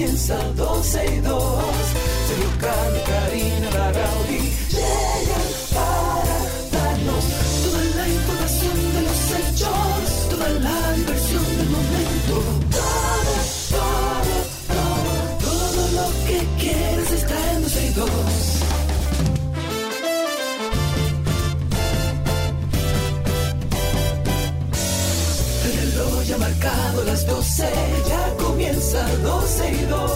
comienza 12 y 2. Sergio Carlo y Karina Barraudi llegan para darnos toda la información de los hechos, toda la diversión del momento, todo lo que quieres está en 12 y 2. Ya marcado las 12, ya comienza 12 y 2.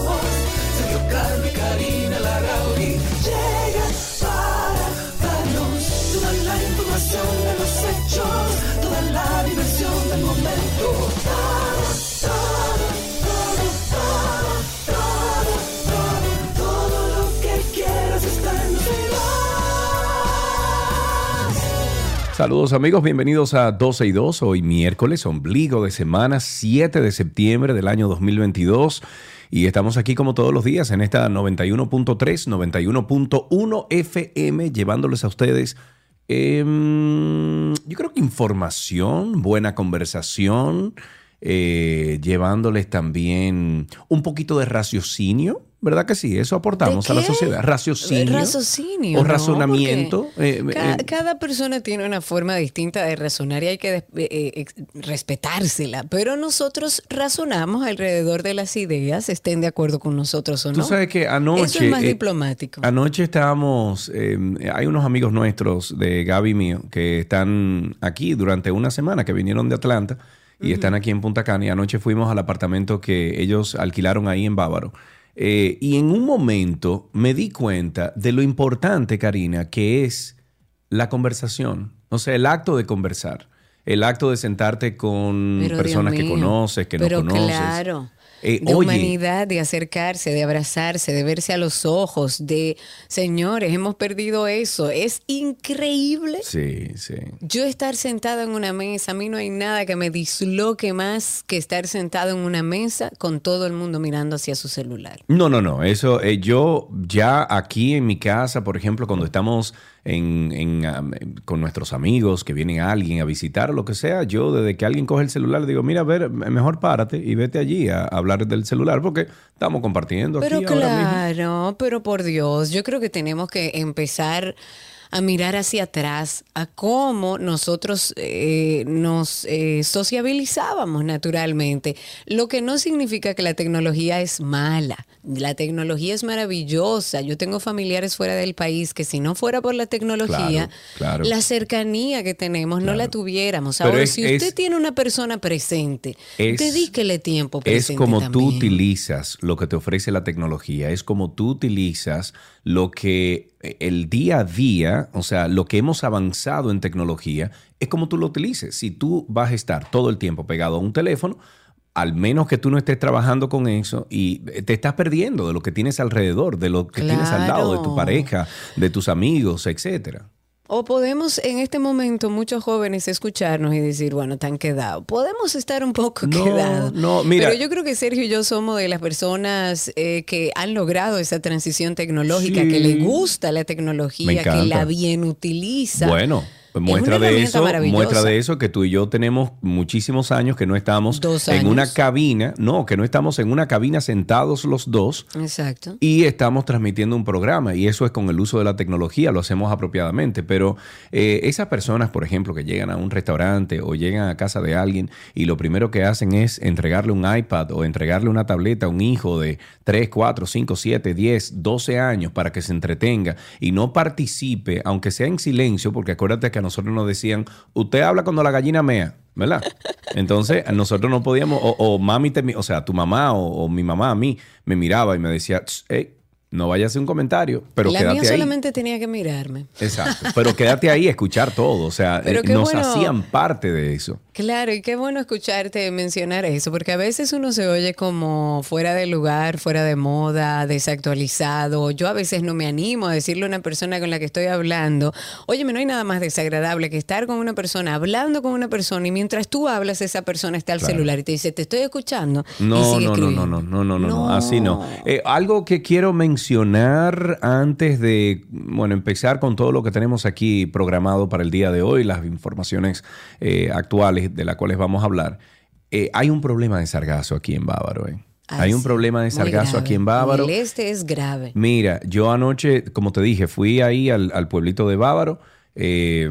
Sergio Carlo y Karina Larrauri llegan para darnos toda la información de los hechos, toda la diversión del momento, todo lo que quieras está en 12 y 2. Saludos amigos, bienvenidos a 12 y 2, hoy miércoles, ombligo de semana, 7 de septiembre del año 2022, y estamos aquí como todos los días en esta 91.3, 91.1 FM, llevándoles a ustedes, yo creo que información, buena conversación, llevándoles también un poquito de raciocinio. ¿Verdad que sí? Eso aportamos a la sociedad. Raciocinio. O ¿no? Razonamiento. Cada persona tiene una forma distinta de razonar y hay que respetársela. Pero nosotros razonamos alrededor de las ideas, estén de acuerdo con nosotros o no. Tú sabes que anoche... Eso es más diplomático. Anoche estábamos... hay unos amigos nuestros de Gaby y mío que están aquí durante una semana, que vinieron de Atlanta y están aquí en Punta Cana. Y anoche fuimos al apartamento que ellos alquilaron ahí en Bávaro. Y en un momento me di cuenta de lo importante, Karina, que es la conversación. O sea, el acto de conversar. El acto de sentarte con personas que conoces, que no conoces. Claro. De humanidad, de acercarse, de abrazarse, de verse a los ojos, de señores, hemos perdido eso. Es increíble. Sí, sí. Yo estar sentado en una mesa, a mí no hay nada que me disloque más que estar sentado en una mesa con todo el mundo mirando hacia su celular. No. Eso, yo ya aquí en mi casa, por ejemplo, cuando estamos con nuestros amigos, que viene alguien a visitar, lo que sea, yo desde que alguien coge el celular digo, mira, a ver, mejor párate y vete allí a hablar del celular porque estamos compartiendo aquí ahora mismo. Pero claro, pero por Dios, yo creo que tenemos que empezar a mirar hacia atrás a cómo nosotros nos sociabilizábamos naturalmente. Lo que no significa que la tecnología es mala. La tecnología es maravillosa. Yo tengo familiares fuera del país que si no fuera por la tecnología, claro. La cercanía que tenemos no la tuviéramos. Ahora, si usted tiene una persona presente, dedíquele tiempo presente. Es como también tú utilizas lo que te ofrece la tecnología. Es como tú utilizas lo que... el día a día, o sea, lo que hemos avanzado en tecnología, es como tú lo utilices. Si tú vas a estar todo el tiempo pegado a un teléfono, al menos que tú no estés trabajando con eso, y te estás perdiendo de lo que tienes alrededor, de lo que tienes al lado, de tu pareja, de tus amigos, etcétera. O podemos en este momento, muchos jóvenes, escucharnos y decir, bueno, tan quedado. Podemos estar un poco quedados. No, mira. Pero yo creo que Sergio y yo somos de las personas que han logrado esa transición tecnológica, que le gusta la tecnología, que la bien utiliza. Bueno. Muestra de eso que tú y yo tenemos muchísimos años que no estamos en una cabina, sentados los dos. Exacto. Y estamos transmitiendo un programa y eso es con el uso de la tecnología, lo hacemos apropiadamente. Pero esas personas, por ejemplo, que llegan a un restaurante o llegan a casa de alguien y lo primero que hacen es entregarle un iPad o entregarle una tableta a un hijo de 3, 4, 5, 7, 10, 12 años para que se entretenga y no participe, aunque sea en silencio, porque acuérdate que a nosotros nos decían, usted habla cuando la gallina mea, ¿verdad? Entonces nosotros no podíamos, o mami, tu mamá o mi mamá a mí me miraba y me decía, hey, no vayas a hacer un comentario, pero quédate ahí. La mía solamente tenía que mirarme. Exacto, pero quédate ahí a escuchar todo, o sea, nos hacían parte de eso. Claro, y qué bueno escucharte mencionar eso, porque a veces uno se oye como fuera de lugar, fuera de moda, desactualizado. Yo a veces no me animo a decirle a una persona con la que estoy hablando, óyeme, no hay nada más desagradable que estar con una persona, hablando con una persona, y mientras tú hablas, esa persona está al celular y te dice, te estoy escuchando. No, así no. Algo que quiero mencionar antes de empezar con todo lo que tenemos aquí programado para el día de hoy, las informaciones actuales de las cuales vamos a hablar. Hay un problema de sargazo aquí en Bávaro. Hay un problema de sargazo aquí en Bávaro. El este es grave. Mira, yo anoche, como te dije, fui ahí al pueblito de Bávaro, que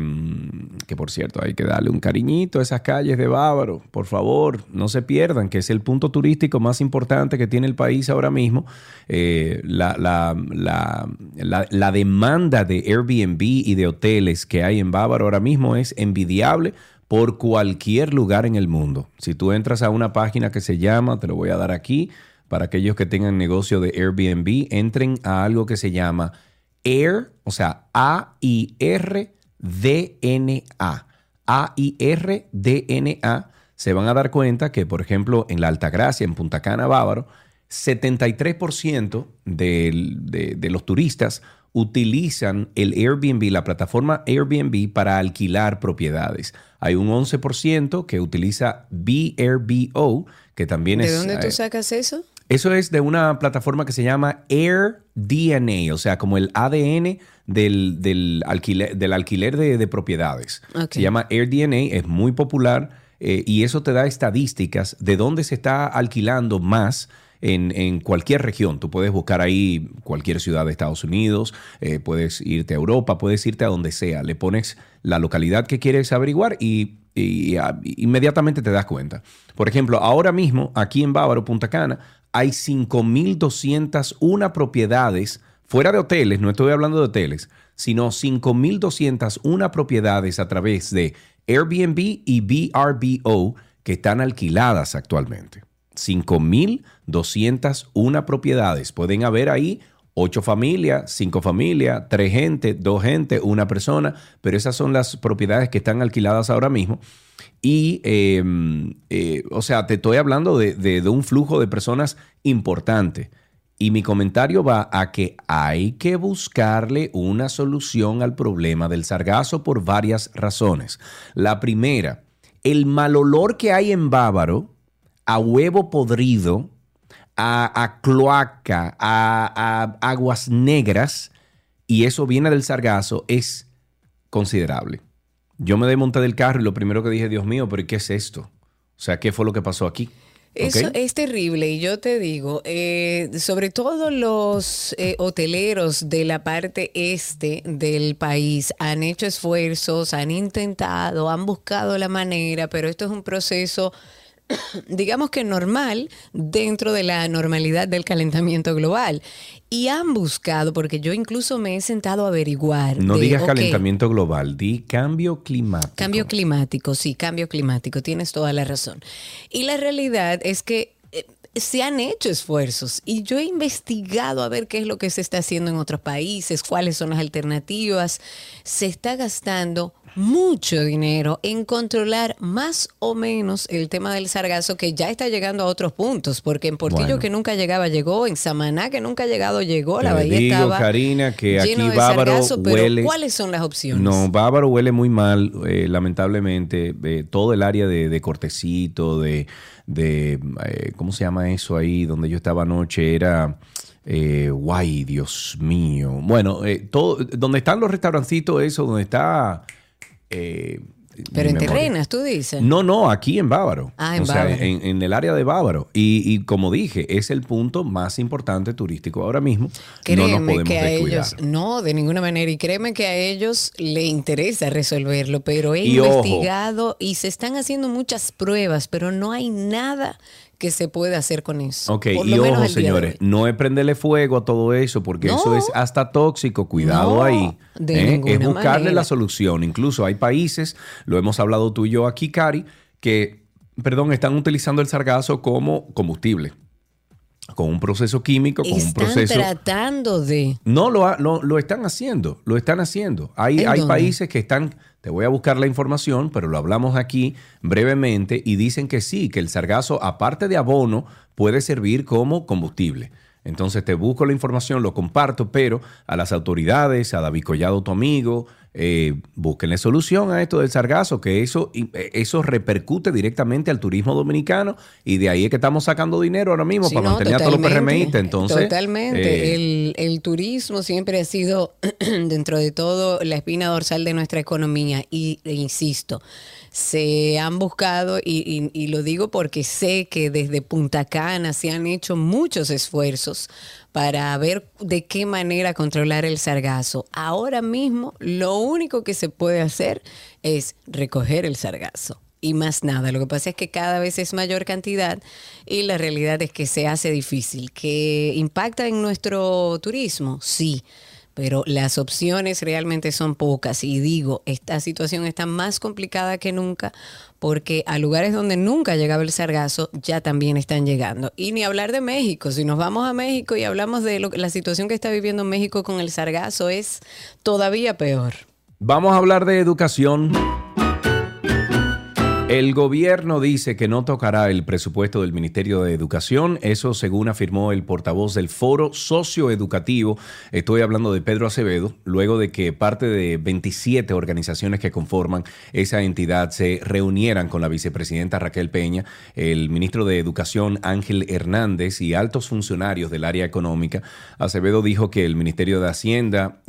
por cierto hay que darle un cariñito a esas calles de Bávaro, por favor, no se pierdan, que es el punto turístico más importante que tiene el país ahora mismo. La demanda de Airbnb y de hoteles que hay en Bávaro ahora mismo es envidiable por cualquier lugar en el mundo. Si tú entras a una página que se llama, te lo voy a dar aquí, para aquellos que tengan negocio de Airbnb, entren a algo que se llama Air, o sea, AirDNA. AirDNA. Se van a dar cuenta que, por ejemplo, en la Altagracia, en Punta Cana, Bávaro, 73% de los turistas utilizan el Airbnb, la plataforma Airbnb, para alquilar propiedades. Hay un 11% que utiliza Vrbo, que también es... ¿De dónde tú sacas eso? Eso es de una plataforma que se llama AirDNA, o sea, como el ADN del alquiler de propiedades. Okay. Se llama AirDNA, es muy popular, y eso te da estadísticas de dónde se está alquilando más en cualquier región. Tú puedes buscar ahí cualquier ciudad de Estados Unidos, puedes irte a Europa, puedes irte a donde sea. Le pones la localidad que quieres averiguar y inmediatamente te das cuenta. Por ejemplo, ahora mismo aquí en Bávaro, Punta Cana, hay 5.201 propiedades, fuera de hoteles, no estoy hablando de hoteles, sino 5.201 propiedades a través de Airbnb y Vrbo que están alquiladas actualmente. 5.201 propiedades. Pueden haber ahí 8 familias, 5 familias, 3 gente, 2 gente, 1 persona, pero esas son las propiedades que están alquiladas ahora mismo. Y, o sea, te estoy hablando de un flujo de personas importante. Y mi comentario va a que hay que buscarle una solución al problema del sargazo por varias razones. La primera, el mal olor que hay en Bávaro, a huevo podrido, a cloaca, a aguas negras, y eso viene del sargazo, es considerable. Yo me desmonté del carro y lo primero que dije, Dios mío, ¿pero qué es esto? O sea, ¿qué fue lo que pasó aquí? Eso es terrible, y yo te digo, sobre todo los hoteleros de la parte este del país han hecho esfuerzos, han intentado, han buscado la manera, pero esto es un proceso... digamos que normal dentro de la normalidad del calentamiento global. Y han buscado, porque yo incluso me he sentado a averiguar. No digas calentamiento global, di cambio climático. Cambio climático, sí, cambio climático, tienes toda la razón. Y la realidad es que se han hecho esfuerzos y yo he investigado a ver qué es lo que se está haciendo en otros países, cuáles son las alternativas. Se está gastando mucho dinero en controlar más o menos el tema del sargazo, que ya está llegando a otros puntos, porque en Portillo, bueno, que nunca llegaba, llegó, en Samaná, que nunca ha llegado, llegó, la bahía estaba, Karina, que lleno aquí de Bávaro sargazo, huele, pero ¿cuáles son las opciones? No, Bávaro huele muy mal, lamentablemente, todo el área de Cortecito, ¿cómo se llama eso ahí? Donde yo estaba anoche era... guay, Dios mío. Bueno, todo, donde están los restaurancitos, eso, donde está... pero en Terrenas, tú dices. No, aquí en Bávaro. Ah, en Bávaro. O sea, en el área de Bávaro. Y como dije, es el punto más importante turístico ahora mismo. Créeme, no nos podemos que a descuidar. Ellos, no, de ninguna manera. Y créeme que a ellos le interesa resolverlo, pero he investigado, ojo, y se están haciendo muchas pruebas, pero no hay nada que se puede hacer con eso. Ok, y ojo, señores, no es prenderle fuego a todo eso, porque no, eso es hasta tóxico. Cuidado, no, ahí. De es buscarle manera la solución. Incluso hay países, lo hemos hablado tú y yo aquí, Cari, que, perdón, están utilizando el sargazo como combustible. Con un proceso químico, con un proceso... Están tratando de... No, lo están haciendo, lo están haciendo. Hay países que están... Te voy a buscar la información, pero lo hablamos aquí brevemente y dicen que sí, que el sargazo, aparte de abono, puede servir como combustible. Entonces te busco la información, lo comparto, pero a las autoridades, a David Collado, tu amigo, Búsquenle solución a esto del sargazo, que eso repercute directamente al turismo dominicano, y de ahí es que estamos sacando dinero ahora mismo, sí, para mantener a todos los PRMistas. Entonces, totalmente. El turismo siempre ha sido, dentro de todo, la espina dorsal de nuestra economía. Y insisto, se han buscado, y lo digo porque sé que desde Punta Cana se han hecho muchos esfuerzos para ver de qué manera controlar el sargazo. Ahora mismo lo único que se puede hacer es recoger el sargazo y más nada. Lo que pasa es que cada vez es mayor cantidad y la realidad es que se hace difícil. ¿Que impacta en nuestro turismo? Sí. Pero las opciones realmente son pocas. Y digo, esta situación está más complicada que nunca, porque a lugares donde nunca llegaba el sargazo ya también están llegando. Y ni hablar de México. Si nos vamos a México y hablamos de la situación que está viviendo México con el sargazo, es todavía peor. Vamos a hablar de educación. El gobierno dice que no tocará el presupuesto del Ministerio de Educación. Eso según afirmó el portavoz del Foro Socioeducativo. Estoy hablando de Pedro Acevedo, luego de que parte de 27 organizaciones que conforman esa entidad se reunieran con la vicepresidenta Raquel Peña, el ministro de Educación Ángel Hernández y altos funcionarios del área económica. Acevedo dijo que el ministro de Hacienda,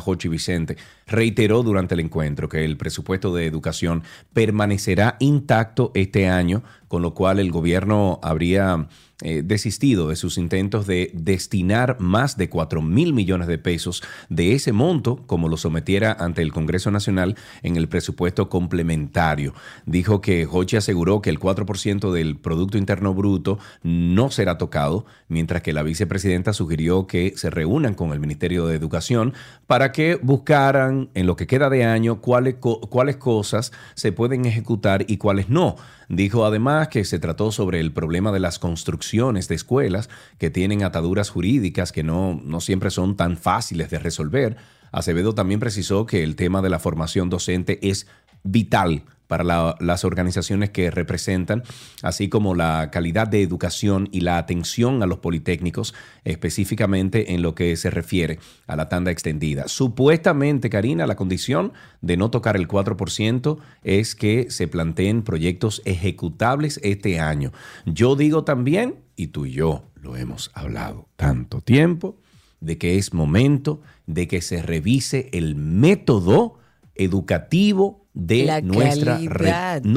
Jochi Vicente, reiteró durante el encuentro que el presupuesto de educación permanecerá intacto este año, con lo cual el gobierno habría desistido de sus intentos de destinar más de 4.000 millones de pesos de ese monto, como lo sometiera ante el Congreso Nacional en el presupuesto complementario. Dijo que Jochi aseguró que el 4% del Producto Interno Bruto no será tocado, mientras que la vicepresidenta sugirió que se reúnan con el Ministerio de Educación para que buscaran en lo que queda de año cuáles cosas se pueden ejecutar y cuáles no. Dijo además que se trató sobre el problema de las construcciones de escuelas que tienen ataduras jurídicas que no siempre son tan fáciles de resolver. Acevedo también precisó que el tema de la formación docente es vital para las organizaciones que representan, así como la calidad de educación y la atención a los politécnicos, específicamente en lo que se refiere a la tanda extendida. Supuestamente, Karina, la condición de no tocar el 4% es que se planteen proyectos ejecutables este año. Yo digo también, y tú y yo lo hemos hablado tanto tiempo, de que es momento de que se revise el método educativo de la nuestra red. Y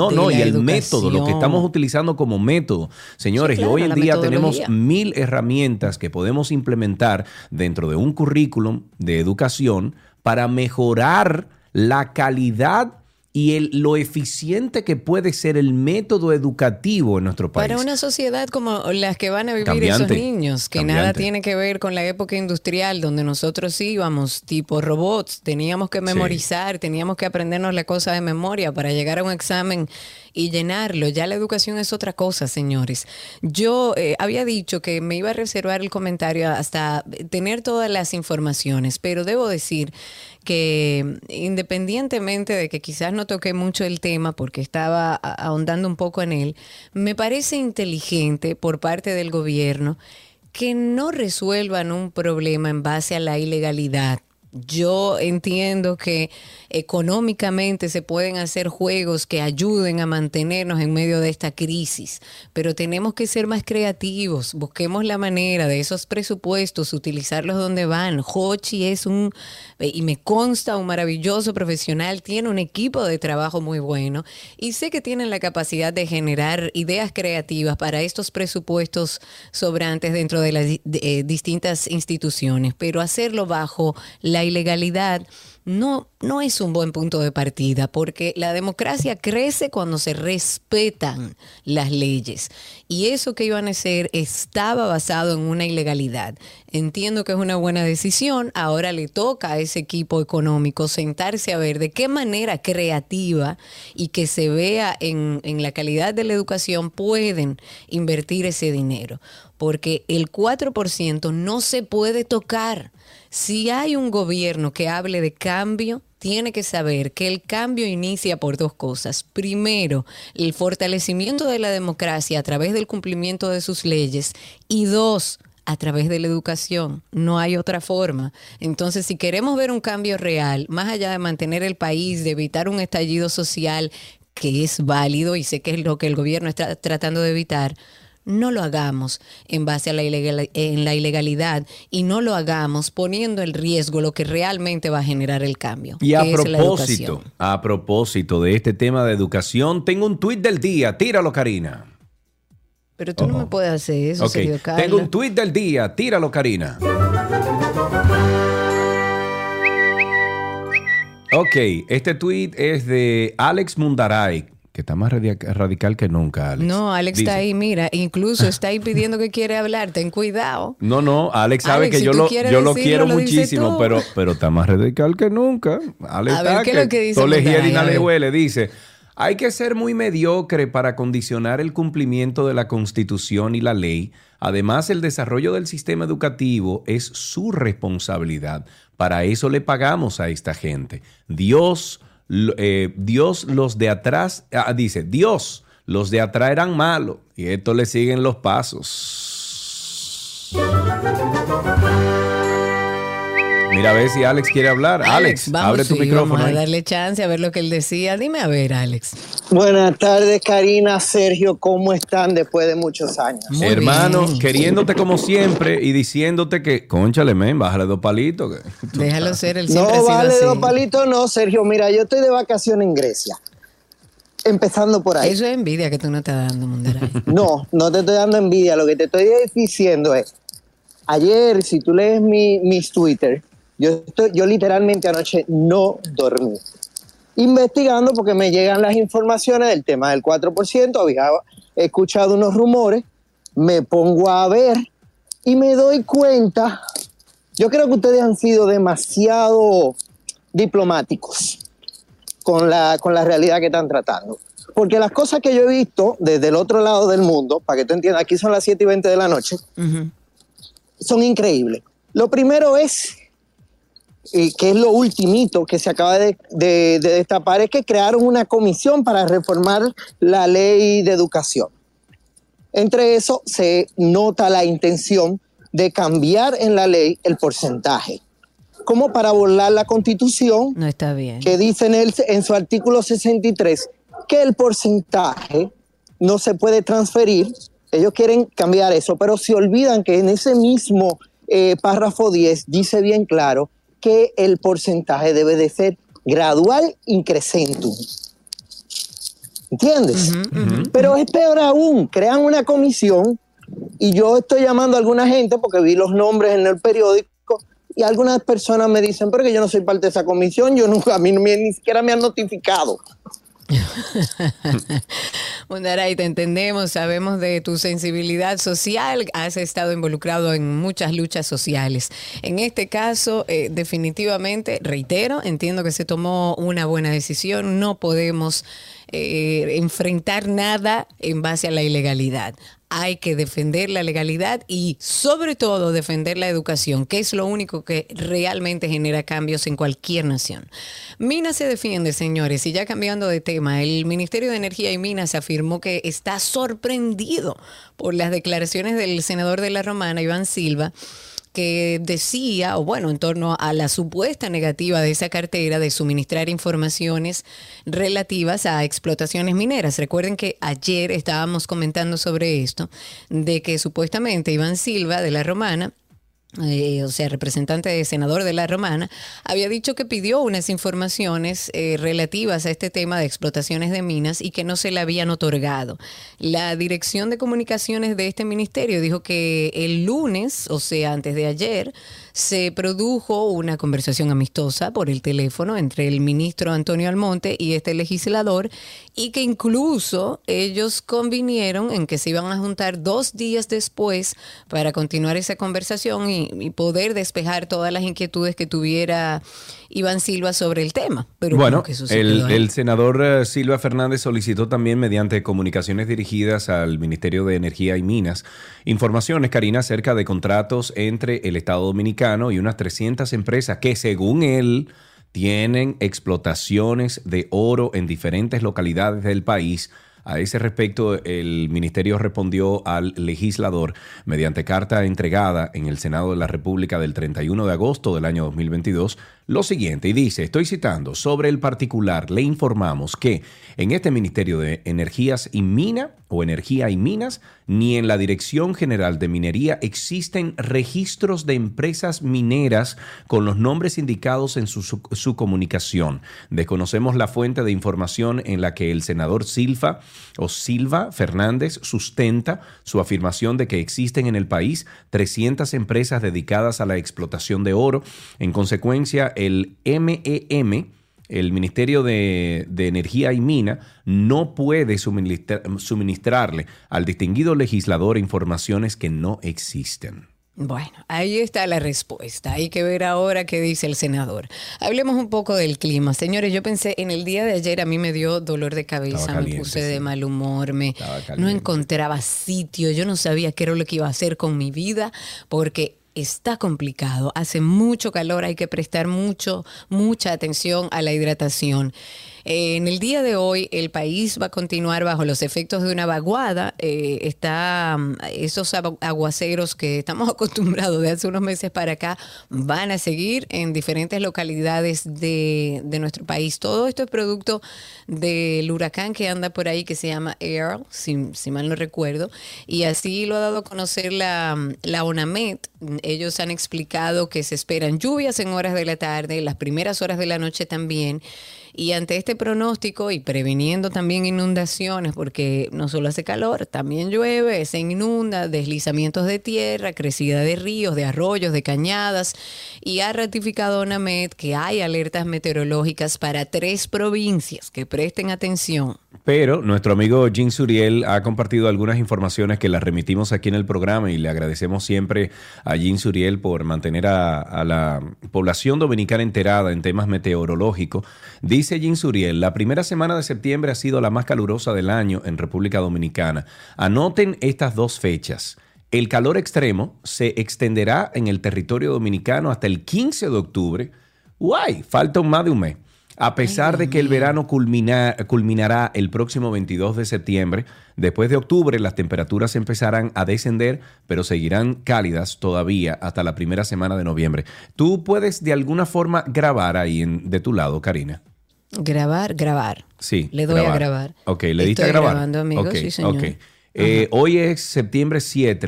el método, lo que estamos utilizando como método. Señores, sí, claro, hoy en día tenemos 1,000 herramientas que podemos implementar dentro de un currículum de educación para mejorar la calidad y lo eficiente que puede ser el método educativo en nuestro país. Para una sociedad como las que van a vivir esos niños, que nada tiene que ver con la época industrial, donde nosotros íbamos tipo robots, teníamos que memorizar, teníamos que aprendernos la cosa de memoria para llegar a un examen y llenarlo. Ya la educación es otra cosa, señores. Yo había dicho que me iba a reservar el comentario hasta tener todas las informaciones, pero debo decir que independientemente de que quizás no toqué mucho el tema porque estaba ahondando un poco en él, me parece inteligente por parte del gobierno que no resuelvan un problema en base a la ilegalidad. Yo entiendo que económicamente se pueden hacer juegos que ayuden a mantenernos en medio de esta crisis, pero tenemos que ser más creativos. Busquemos la manera de esos presupuestos, utilizarlos donde van. Jochi es un maravilloso profesional, tiene un equipo de trabajo muy bueno y sé que tienen la capacidad de generar ideas creativas para estos presupuestos sobrantes dentro de las distintas instituciones, pero hacerlo bajo la ilegalidad no es un buen punto de partida, porque la democracia crece cuando se respetan las leyes. Y eso que iban a hacer estaba basado en una ilegalidad. Entiendo que es una buena decisión. Ahora le toca a ese equipo económico sentarse a ver de qué manera creativa y que se vea en la calidad de la educación pueden invertir ese dinero. Porque el 4% no se puede tocar. Si hay un gobierno que hable de cambio, tiene que saber que el cambio inicia por dos cosas. Primero, el fortalecimiento de la democracia a través del cumplimiento de sus leyes. Y dos, a través de la educación. No hay otra forma. Entonces, si queremos ver un cambio real, más allá de mantener el país, de evitar un estallido social, que es válido y sé que es lo que el gobierno está tratando de evitar, no lo hagamos en base a la ilegalidad, y no lo hagamos poniendo en riesgo lo que realmente va a generar el cambio. Y a propósito de este tema de educación, tengo un tuit del día. Tíralo, Karina. Pero tú no me puedes hacer eso, okay. Sergio Carlo. Tengo un tuit del día. Tíralo, Karina. Ok, este tuit es de Alex Mundaray, que está más radical que nunca, Alex. No, Alex dice, está ahí, mira, incluso está ahí pidiendo que quiere hablar, ten cuidado. No, no, Alex sabe que yo lo quiero muchísimo, pero está más radical que nunca. Alex a ver, ¿qué es lo que dice Mundaray? Dice, hay que ser muy mediocre para condicionar el cumplimiento de la Constitución y la ley. Además, el desarrollo del sistema educativo es su responsabilidad. Para eso le pagamos a esta gente. Dios, los de atrás eran malos y esto le siguen los pasos. Mira a ver si Alex quiere hablar. Alex, vamos, abre tu micrófono. Vamos a darle chance a ver lo que él decía. Dime a ver, Alex. Buenas tardes, Karina, Sergio. ¿Cómo están después de muchos años? Muy hermano, bien. Queriéndote como siempre y diciéndote que, cónchale, men, bájale dos palitos. Que... Déjalo ser, él siempre ha sido así. No, bájale dos palitos no, Sergio. Mira, yo estoy de vacaciones en Grecia. Empezando por ahí. Eso es envidia que tú no te estás dando, Mundaray. No, no te estoy dando envidia. Lo que te estoy diciendo es, ayer, si tú lees mis Twitter... Yo literalmente anoche no dormí, investigando porque me llegan las informaciones del tema del 4%, había escuchado unos rumores, me pongo a ver y me doy cuenta, yo creo que ustedes han sido demasiado diplomáticos con la realidad que están tratando. Porque las cosas que yo he visto desde el otro lado del mundo, para que tú entiendas, aquí son las 7:20 de la noche, son increíbles. Lo primero es... que es lo ultimito que se acaba de destapar, es que crearon una comisión para reformar la ley de educación. Entre eso se nota la intención de cambiar en la ley el porcentaje, como para burlar la Constitución, no está bien, que dice en su artículo 63 que el porcentaje no se puede transferir. Ellos quieren cambiar eso, pero se olvidan que en ese mismo párrafo 10 dice bien claro que el porcentaje debe de ser gradual incrementum. ¿Entiendes? Pero es peor aún, crean una comisión y yo estoy llamando a alguna gente porque vi los nombres en el periódico y algunas personas me dicen, pero que yo no soy parte de esa comisión, yo nunca, a mí ni siquiera me han notificado. Mundaray, te entendemos, sabemos de tu sensibilidad social, has estado involucrado en muchas luchas sociales. En este caso, definitivamente, reitero, entiendo que se tomó una buena decisión, no podemos enfrentar nada en base a la ilegalidad. Hay que defender la legalidad y sobre todo defender la educación, que es lo único que realmente genera cambios en cualquier nación. Minas se defiende, señores, y ya cambiando de tema, el Ministerio de Energía y Minas afirmó que está sorprendido por las declaraciones del senador de La Romana, Iván Silva, que decía, o bueno, en torno a la supuesta negativa de esa cartera de suministrar informaciones relativas a explotaciones mineras. Recuerden que ayer estábamos comentando sobre esto, de que supuestamente Iván Silva de La Romana, o sea, representante de senador de La Romana, había dicho que pidió unas informaciones relativas a este tema de explotaciones de minas y que no se le habían otorgado. La Dirección de Comunicaciones de este ministerio dijo que el lunes, o sea, antes de ayer, se produjo una conversación amistosa por el teléfono entre el ministro Antonio Almonte y este legislador, y que incluso ellos convinieron en que se iban a juntar 2 días después para continuar esa conversación y poder despejar todas las inquietudes que tuviera Iván Silva sobre el tema. Pero bueno, el senador Silva Fernández solicitó también mediante comunicaciones dirigidas al Ministerio de Energía y Minas informaciones, Karina, acerca de contratos entre el Estado Dominicano y unas 300 empresas que, según él, tienen explotaciones de oro en diferentes localidades del país, A ese respecto, el Ministerio respondió al legislador mediante carta entregada en el Senado de la República del 31 de agosto del año 2022 lo siguiente, y dice, estoy citando, sobre el particular le informamos que en este Ministerio de Energías y Mina o Energía y Minas, ni en la Dirección General de Minería existen registros de empresas mineras con los nombres indicados en su comunicación. Desconocemos la fuente de información en la que el senador Silva Fernández sustenta su afirmación de que existen en el país 300 empresas dedicadas a la explotación de oro. En consecuencia, el MEM, el Ministerio de Energía y Mina, no puede suministrarle al distinguido legislador informaciones que no existen. Bueno, ahí está la respuesta. Hay que ver ahora qué dice el senador. Hablemos un poco del clima. Señores, yo pensé, en el día de ayer a mí me dio dolor de cabeza, caliente, me puse de mal humor, no encontraba sitio, yo no sabía qué era lo que iba a hacer con mi vida, porque está complicado, hace mucho calor, hay que prestar mucha atención a la hidratación. En el día de hoy el país va a continuar bajo los efectos de una vaguada, esos aguaceros que estamos acostumbrados de hace unos meses para acá van a seguir en diferentes localidades de nuestro país. Todo esto es producto del huracán que anda por ahí que se llama Earl, si mal no recuerdo, y así lo ha dado a conocer la ONAMET. Ellos han explicado que se esperan lluvias en horas de la tarde, las primeras horas de la noche también. Y ante este pronóstico y previniendo también inundaciones, porque no solo hace calor, también llueve, se inunda, deslizamientos de tierra, crecida de ríos, de arroyos, de cañadas. Y ha ratificado ONAMET que hay alertas meteorológicas para 3 provincias, que presten atención. Pero nuestro amigo Jean Suriel ha compartido algunas informaciones que las remitimos aquí en el programa y le agradecemos siempre a Jean Suriel por mantener a la población dominicana enterada en temas meteorológicos. Dice Jean Suriel, la primera semana de septiembre ha sido la más calurosa del año en República Dominicana. Anoten estas 2 fechas. El calor extremo se extenderá en el territorio dominicano hasta el 15 de octubre. ¡Guay! Falta más de un mes. A pesar de que el verano culminará el próximo 22 de septiembre, después de octubre las temperaturas empezarán a descender, pero seguirán cálidas todavía hasta la primera semana de noviembre. ¿Tú puedes de alguna forma grabar ahí de tu lado, Karina? Grabar. Sí, le doy a grabar. Ok, le diste a grabar. Estoy grabando, amigos, okay, sí, señor. Okay. Hoy es septiembre 7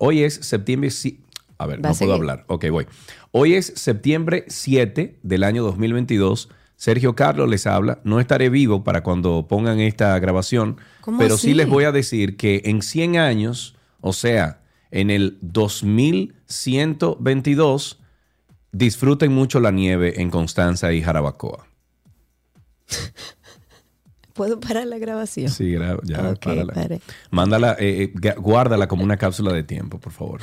hoy es septiembre 7. A ver, no puedo hablar. Ok, voy. Hoy es septiembre 7 del año 2022. Sergio Carlo les habla. No estaré vivo para cuando pongan esta grabación, pero sí les voy a decir que en 100 años, o sea, en el 2122, disfruten mucho la nieve en Constanza y Jarabacoa. ¿Puedo parar la grabación? Sí, ya, okay, párala. Pare. Mándala, guárdala como una cápsula de tiempo, por favor.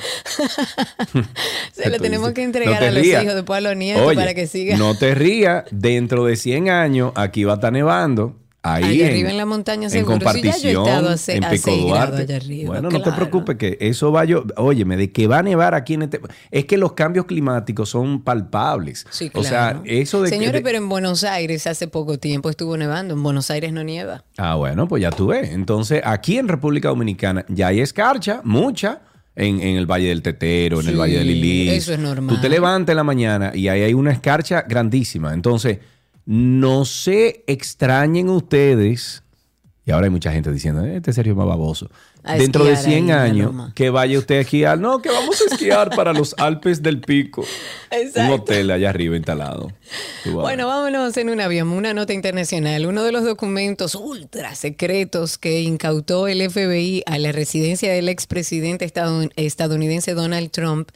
Se la tenemos que entregar a los hijos, después a los nietos. Oye, para que sigan. No te rías, dentro de 100 años aquí va a estar nevando. Ahí arriba en la montaña seguro. En Compartición, sí, ya yo he estado en Pico Duarte. Allá arriba, bueno, claro. No te preocupes que eso va yo. Óyeme, de que va a nevar aquí en este... Es que los cambios climáticos son palpables. Sí, claro. O sea, eso de... Señores, pero en Buenos Aires hace poco tiempo estuvo nevando. En Buenos Aires no nieva. Ah, bueno, pues ya tú ves. Entonces, aquí en República Dominicana ya hay escarcha, mucha, en el Valle del Tetero, en el Valle del Lili. Eso es normal. Tú te levantas en la mañana y ahí hay una escarcha grandísima. Entonces... No se extrañen ustedes, y ahora hay mucha gente diciendo, este Sergio es más baboso. Dentro de 100 años, que vaya usted a esquiar. No, que vamos a esquiar para los Alpes del Pico. Exacto. Un hotel allá arriba instalado. Bueno, vámonos en un avión. Una nota internacional. Uno de los documentos ultra secretos que incautó el FBI a la residencia del expresidente estadounidense Donald Trump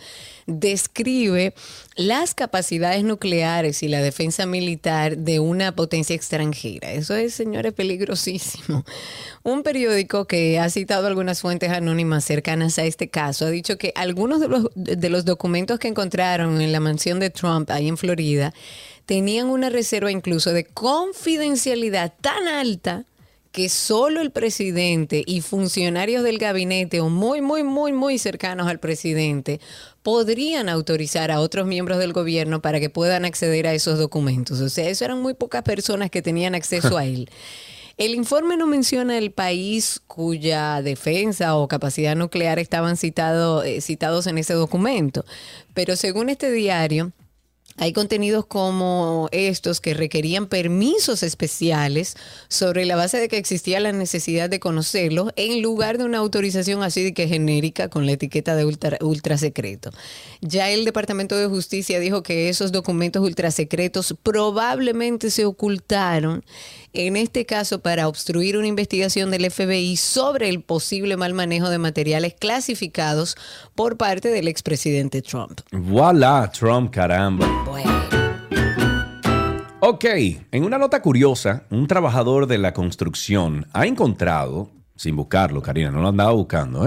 describe las capacidades nucleares y la defensa militar de una potencia extranjera. Eso es, señores, peligrosísimo. Un periódico que ha citado algunas fuentes anónimas cercanas a este caso ha dicho que algunos de los documentos que encontraron en la mansión de Trump, ahí en Florida, tenían una reserva incluso de confidencialidad tan alta que solo el presidente y funcionarios del gabinete o muy cercanos al presidente podrían autorizar a otros miembros del gobierno para que puedan acceder a esos documentos. O sea, eso eran muy pocas personas que tenían acceso a él. El informe no menciona el país cuya defensa o capacidad nuclear estaban citados en ese documento, pero según este diario, hay contenidos como estos que requerían permisos especiales sobre la base de que existía la necesidad de conocerlos en lugar de una autorización así de que genérica con la etiqueta de ultra secreto. Ya el Departamento de Justicia dijo que esos documentos ultra secretos probablemente se ocultaron, en este caso para obstruir una investigación del FBI sobre el posible mal manejo de materiales clasificados por parte del expresidente Trump. ¡Voilà, Trump, caramba! Bueno. Ok, en una nota curiosa, un trabajador de la construcción ha encontrado, sin buscarlo, Karina, no lo andaba buscando,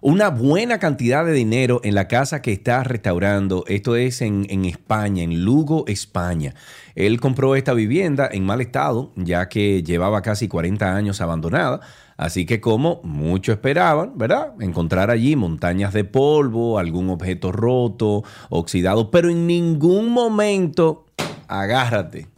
una buena cantidad de dinero en la casa que está restaurando. Esto es en España, en Lugo, España. Él compró esta vivienda en mal estado, ya que llevaba casi 40 años abandonada. Así que como muchos esperaban, ¿verdad? Encontrar allí montañas de polvo, algún objeto roto, oxidado, pero en ningún momento, agárrate,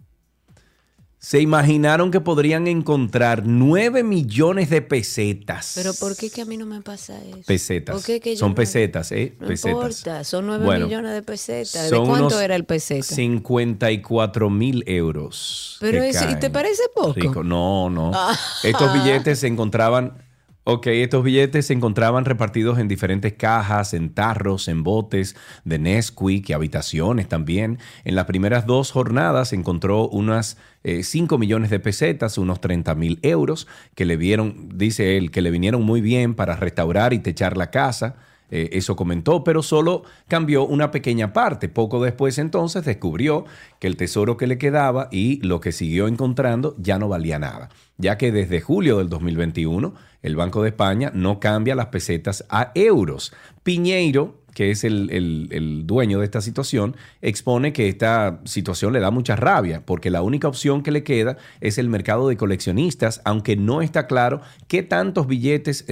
se imaginaron que podrían encontrar 9 millones de pesetas. Pero ¿por qué que a mí no me pasa eso? Pesetas. Son pesetas, ¿eh? No importa, son 9 millones de pesetas. ¿De cuánto era el peseta? 54,000 euros. Pero eso, ¿y te parece poco? Rico. No, no. Ah. Estos billetes se encontraban... Ok, estos billetes se encontraban repartidos en diferentes cajas, en tarros, en botes de Nesquik y habitaciones también. En las primeras 2 jornadas se encontró unas 5 millones de pesetas, unos 30,000 euros, que le vieron, dice él, que le vinieron muy bien para restaurar y techar la casa. Eso comentó, pero solo cambió una pequeña parte. Poco después entonces descubrió que el tesoro que le quedaba y lo que siguió encontrando ya no valía nada, ya que desde julio del 2021 el Banco de España no cambia las pesetas a euros. Piñeiro, que es el dueño de esta situación, expone que esta situación le da mucha rabia porque la única opción que le queda es el mercado de coleccionistas, aunque no está claro qué tantos billetes,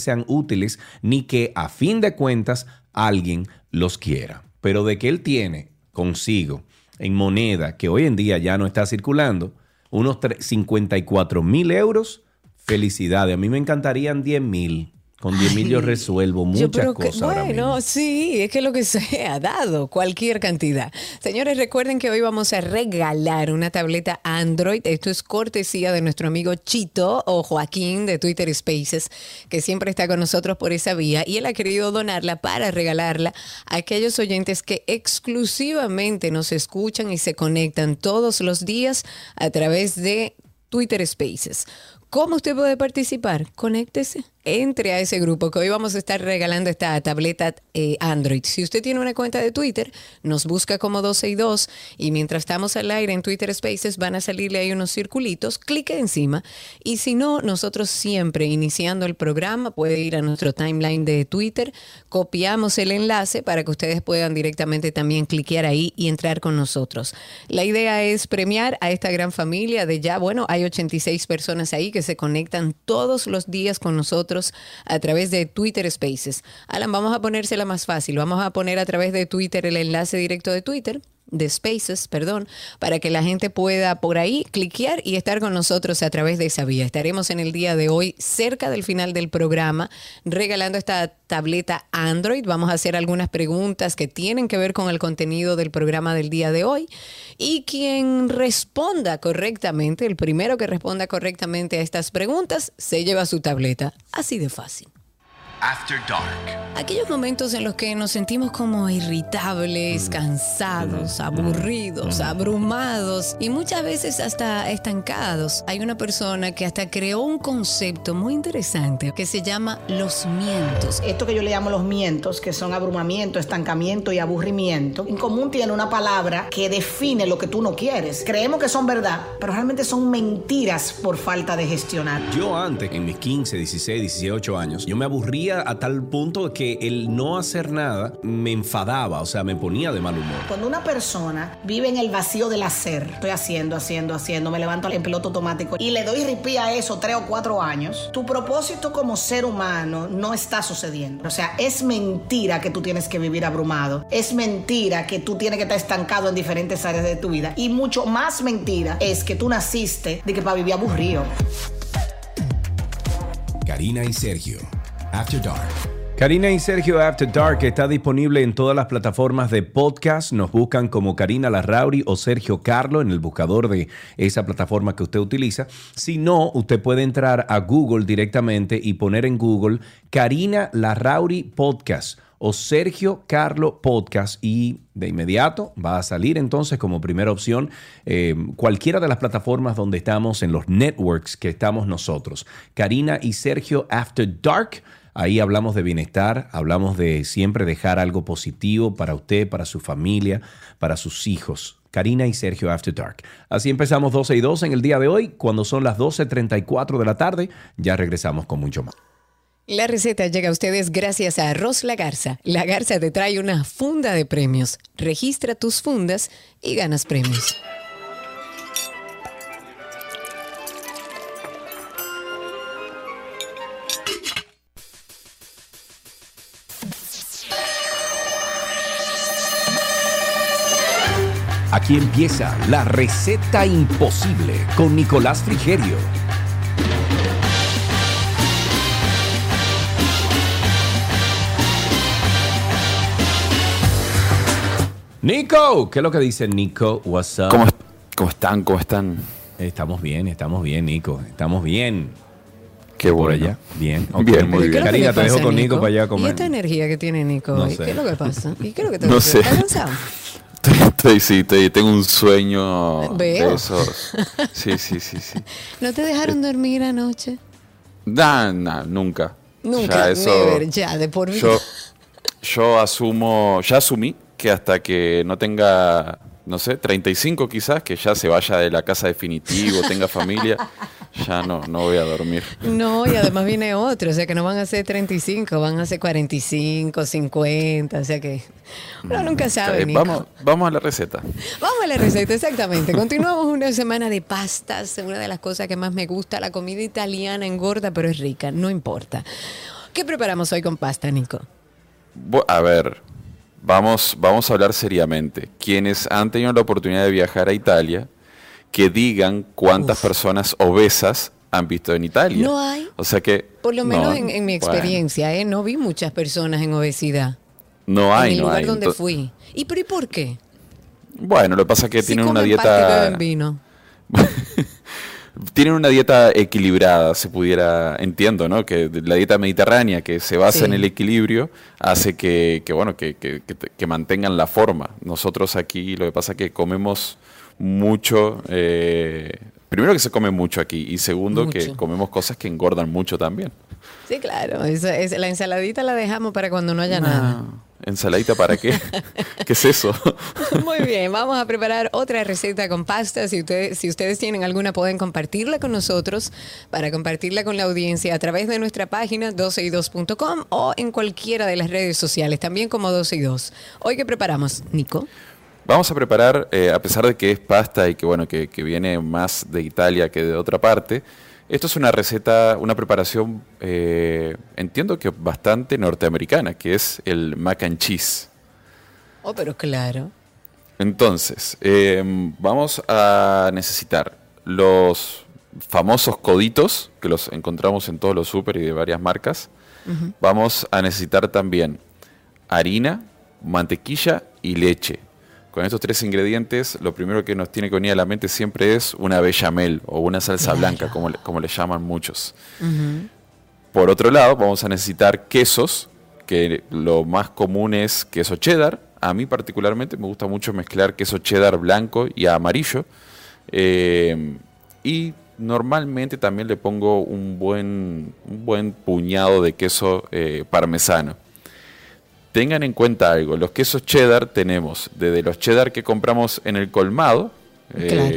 sean útiles ni que a fin de cuentas alguien los quiera. Pero de que él tiene consigo en moneda que hoy en día ya no está circulando, unos 54,000 euros, felicidades. A mí me encantarían 10,000. Con 10,000 yo resuelvo muchas cosas. Bueno, sí, es que lo que sea, dado cualquier cantidad. Señores, recuerden que hoy vamos a regalar una tableta Android. Esto es cortesía de nuestro amigo Chito o Joaquín de Twitter Spaces, que siempre está con nosotros por esa vía. Y él ha querido donarla para regalarla a aquellos oyentes que exclusivamente nos escuchan y se conectan todos los días a través de Twitter Spaces. ¿Cómo usted puede participar? Conéctese, entre a ese grupo que hoy vamos a estar regalando esta tableta Android. Si usted tiene una cuenta de Twitter, nos busca como 12y2 y mientras estamos al aire en Twitter Spaces van a salirle ahí unos circulitos, clique encima. Y si no, nosotros siempre iniciando el programa puede ir a nuestro timeline de Twitter, copiamos el enlace para que ustedes puedan directamente también cliquear ahí y entrar con nosotros. La idea es premiar a esta gran familia de ya, bueno, hay 86 personas ahí que se conectan todos los días con nosotros a través de Twitter Spaces. Alan, vamos a ponérsela más fácil. Vamos a poner a través de Twitter el enlace directo de Twitter, de Spaces, perdón, para que la gente pueda por ahí cliquear y estar con nosotros a través de esa vía. Estaremos en el día de hoy, cerca del final del programa, regalando esta tableta Android. Vamos a hacer algunas preguntas que tienen que ver con el contenido del programa del día de hoy. Y quien responda correctamente, el primero que responda correctamente a estas preguntas, se lleva su tableta. Así de fácil. After Dark. Aquellos momentos en los que nos sentimos como irritables, cansados, aburridos, abrumados y muchas veces hasta estancados. Hay una persona que hasta creó un concepto muy interesante que se llama los mientos. Esto que yo le llamo los mientos, que son abrumamiento, estancamiento y aburrimiento, en común tiene una palabra que define lo que tú no quieres. Creemos que son verdad, pero realmente son mentiras por falta de gestionar. Yo antes, en mis 15, 16, 18 años, yo me aburría a tal punto que el no hacer nada me enfadaba, o sea, me ponía de mal humor. Cuando una persona vive en el vacío del hacer, estoy haciendo, me levanto en piloto automático y le doy ripí a eso 3 o 4 años, tu propósito como ser humano no está sucediendo. O sea, es mentira que tú tienes que vivir abrumado, es mentira que tú tienes que estar estancado en diferentes áreas de tu vida, y mucho más mentira es que tú naciste de que para vivir aburrido. Karina y Sergio, After Dark. Karina y Sergio After Dark está disponible en todas las plataformas de podcast. Nos buscan como Karina Larrauri o Sergio Carlo en el buscador de esa plataforma que usted utiliza. Si no, usted puede entrar a Google directamente y poner en Google Karina Larrauri Podcast o Sergio Carlo Podcast, y de inmediato va a salir entonces como primera opción cualquiera de las plataformas donde estamos, en los networks que estamos nosotros. Karina y Sergio After Dark. Ahí hablamos de bienestar, hablamos de siempre dejar algo positivo para usted, para su familia, para sus hijos. Karina y Sergio After Dark. Así empezamos 12 y 2 en el día de hoy. Cuando son las 12:34 de la tarde, ya regresamos con mucho más. La receta llega a ustedes gracias a Arroz La Garza. La Garza te trae una funda de premios. Registra tus fundas y ganas premios. Aquí empieza La Receta Imposible con Nicolás Frigerio. Nico, ¿qué es lo que dice Nico? What's up? ¿Cómo están? Estamos bien, Nico. Qué bueno. Por allá. Bien, okay. Bien, muy bien. Karina, te dejo con Nico para allá a comer. ¿Y esta energía que tiene Nico? No sé. ¿Qué es lo que pasa? ¿Y qué es lo que te pasa? ¿Estás cansado? Sí, tengo un sueño. ¿Veo? De esos. Sí. ¿No te dejaron dormir anoche? Nunca. Ya, eso, never, ya, de por vida. Ya asumí que hasta que no tenga, 35 quizás, que ya se vaya de la casa definitivo, tenga familia, ya no voy a dormir. No, y además viene otro, o sea que no van a ser 35, van a ser 45, 50, o sea que uno nunca sabe, Nico. Vamos a la receta. Vamos a la receta, exactamente. Continuamos una semana de pastas, una de las cosas que más me gusta, la comida italiana engorda, pero es rica, no importa. ¿Qué preparamos hoy con pasta, Nico? A ver, vamos a hablar seriamente. Quienes han tenido la oportunidad de viajar a Italia, que digan cuántas personas obesas han visto en Italia. No hay. O sea que, por lo menos en mi experiencia, no vi muchas personas en obesidad. No hay. En el lugar donde fui. ¿Y por qué? Bueno, lo que pasa es que tienen una dieta. Pasta y beben vino. Tienen una dieta equilibrada, se pudiera, entiendo, ¿no? Que la dieta mediterránea, que se basa en el equilibrio, hace que mantengan la forma. Nosotros aquí lo que pasa es que comemos mucho, primero que se come mucho aquí y segundo que comemos cosas que engordan mucho también. Sí, claro, la ensaladita la dejamos para cuando no haya nada. ¿Ensaladita para qué? ¿Qué es eso? Muy bien, vamos a preparar otra receta con pasta. Si ustedes tienen alguna, pueden compartirla con nosotros, para compartirla con la audiencia a través de nuestra página 12y2.com o en cualquiera de las redes sociales, también como 12y2. Hoy, ¿qué preparamos, Nico? Vamos a preparar, a pesar de que es pasta y que viene más de Italia que de otra parte, esto es una receta, una preparación, entiendo que bastante norteamericana, que es el mac and cheese. Oh, pero claro. Entonces, vamos a necesitar los famosos coditos, que los encontramos en todos los súper y de varias marcas. Uh-huh. Vamos a necesitar también harina, mantequilla y leche. Con estos 3 ingredientes, lo primero que nos tiene que venir a la mente siempre es una bechamel o una salsa blanca, como le llaman muchos. Uh-huh. Por otro lado, vamos a necesitar quesos, que lo más común es queso cheddar. A mí particularmente me gusta mucho mezclar queso cheddar blanco y amarillo. Y normalmente también le pongo un buen puñado de queso parmesano. Tengan en cuenta algo, los quesos cheddar tenemos desde los cheddar que compramos en el colmado, claro,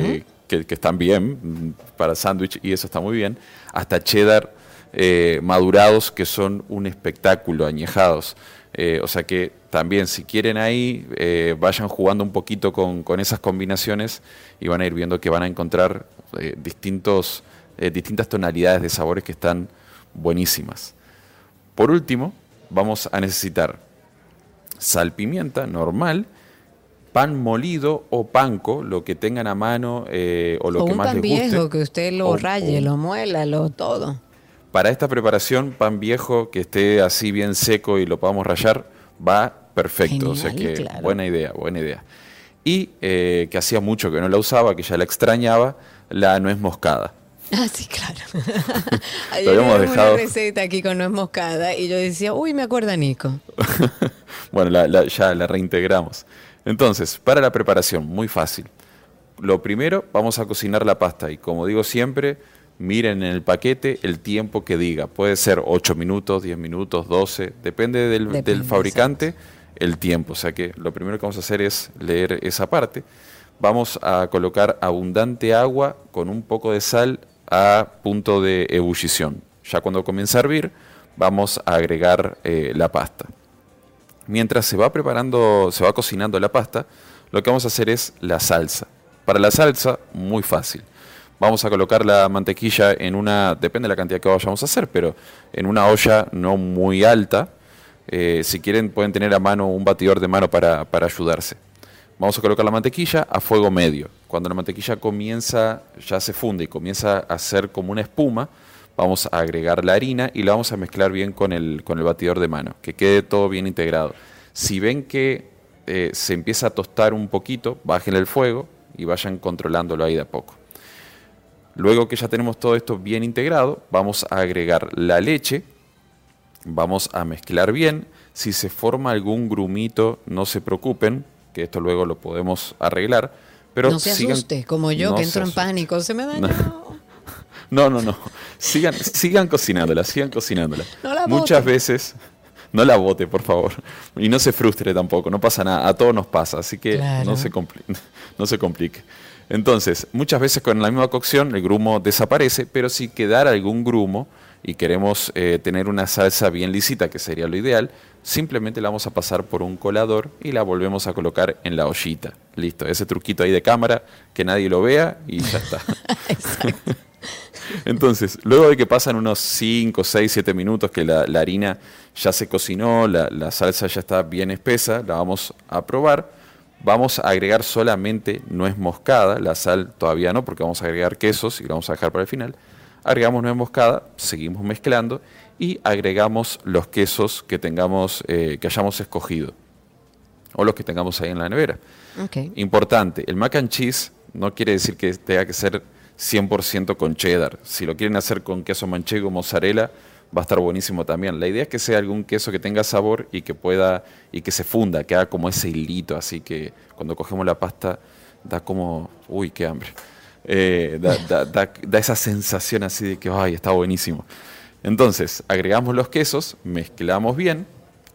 que están bien para sándwich y eso está muy bien, hasta cheddar madurados, que son un espectáculo, añejados. O sea que también, si quieren ahí, vayan jugando un poquito con esas combinaciones y van a ir viendo que van a encontrar distintas tonalidades de sabores que están buenísimas. Por último, vamos a necesitar salpimienta normal, pan molido o panko, lo que tengan a mano o lo que más les guste. Un pan viejo que usted lo raye, lo muela, lo todo. Para esta preparación, pan viejo que esté así bien seco y lo podamos rallar, va perfecto. Genial, o sea que claro. buena idea. Y que hacía mucho que no la usaba, que ya la extrañaba, la nuez moscada. Ah, sí, claro. Ayer habíamos dejado una receta aquí con nuez moscada y yo decía, uy, me acuerda Nico. Bueno, ya la reintegramos. Entonces, para la preparación, muy fácil. Lo primero, vamos a cocinar la pasta y, como digo siempre, miren en el paquete el tiempo que diga. Puede ser 8 minutos, 10 minutos, 12, depende del fabricante el tiempo. O sea que lo primero que vamos a hacer es leer esa parte. Vamos a colocar abundante agua con un poco de sal a punto de ebullición. Ya cuando comience a hervir, vamos a agregar la pasta. Mientras se va cocinando la pasta, lo que vamos a hacer es la salsa. Para la salsa, muy fácil. Vamos a colocar la mantequilla en depende de la cantidad que vayamos a hacer, pero en una olla no muy alta. Si quieren, pueden tener a mano un batidor de mano para ayudarse. Vamos a colocar la mantequilla a fuego medio. Cuando la mantequilla ya se funde y comienza a hacer como una espuma, vamos a agregar la harina y la vamos a mezclar bien con el batidor de mano, que quede todo bien integrado. Si ven que se empieza a tostar un poquito, bájenle el fuego y vayan controlándolo ahí de a poco. Luego que ya tenemos todo esto bien integrado, vamos a agregar la leche, vamos a mezclar bien. Si se forma algún grumito, no se preocupen, que esto luego lo podemos arreglar. Pero no se asuste, como yo, que entro en pánico, se me dañó. No. Sigan cocinándola. No la bote. Muchas veces, no la bote, por favor. Y no se frustre tampoco, no pasa nada, a todos nos pasa, así que claro. No se complique. Entonces, muchas veces con la misma cocción el grumo desaparece, pero si quedara algún grumo y queremos tener una salsa bien lisita, que sería lo ideal, simplemente la vamos a pasar por un colador y la volvemos a colocar en la ollita. Listo, ese truquito ahí de cámara, que nadie lo vea y ya está. Exacto. Entonces, luego de que pasan unos 5, 6, 7 minutos que la harina ya se cocinó, la salsa ya está bien espesa, la vamos a probar. Vamos a agregar solamente nuez moscada, la sal todavía no, porque vamos a agregar quesos y lo vamos a dejar para el final. Agregamos nuez moscada, seguimos mezclando y agregamos los quesos que tengamos, que hayamos escogido o los que tengamos ahí en la nevera. Okay. Importante, el mac and cheese no quiere decir que tenga que ser 100% con cheddar. Si lo quieren hacer con queso manchego, mozzarella, va a estar buenísimo también. La idea es que sea algún queso que tenga sabor y que se funda, que haga como ese hilito, así que cuando cogemos la pasta da como, uy, qué hambre. Da esa sensación así de que, ay, está buenísimo. Entonces, agregamos los quesos, mezclamos bien.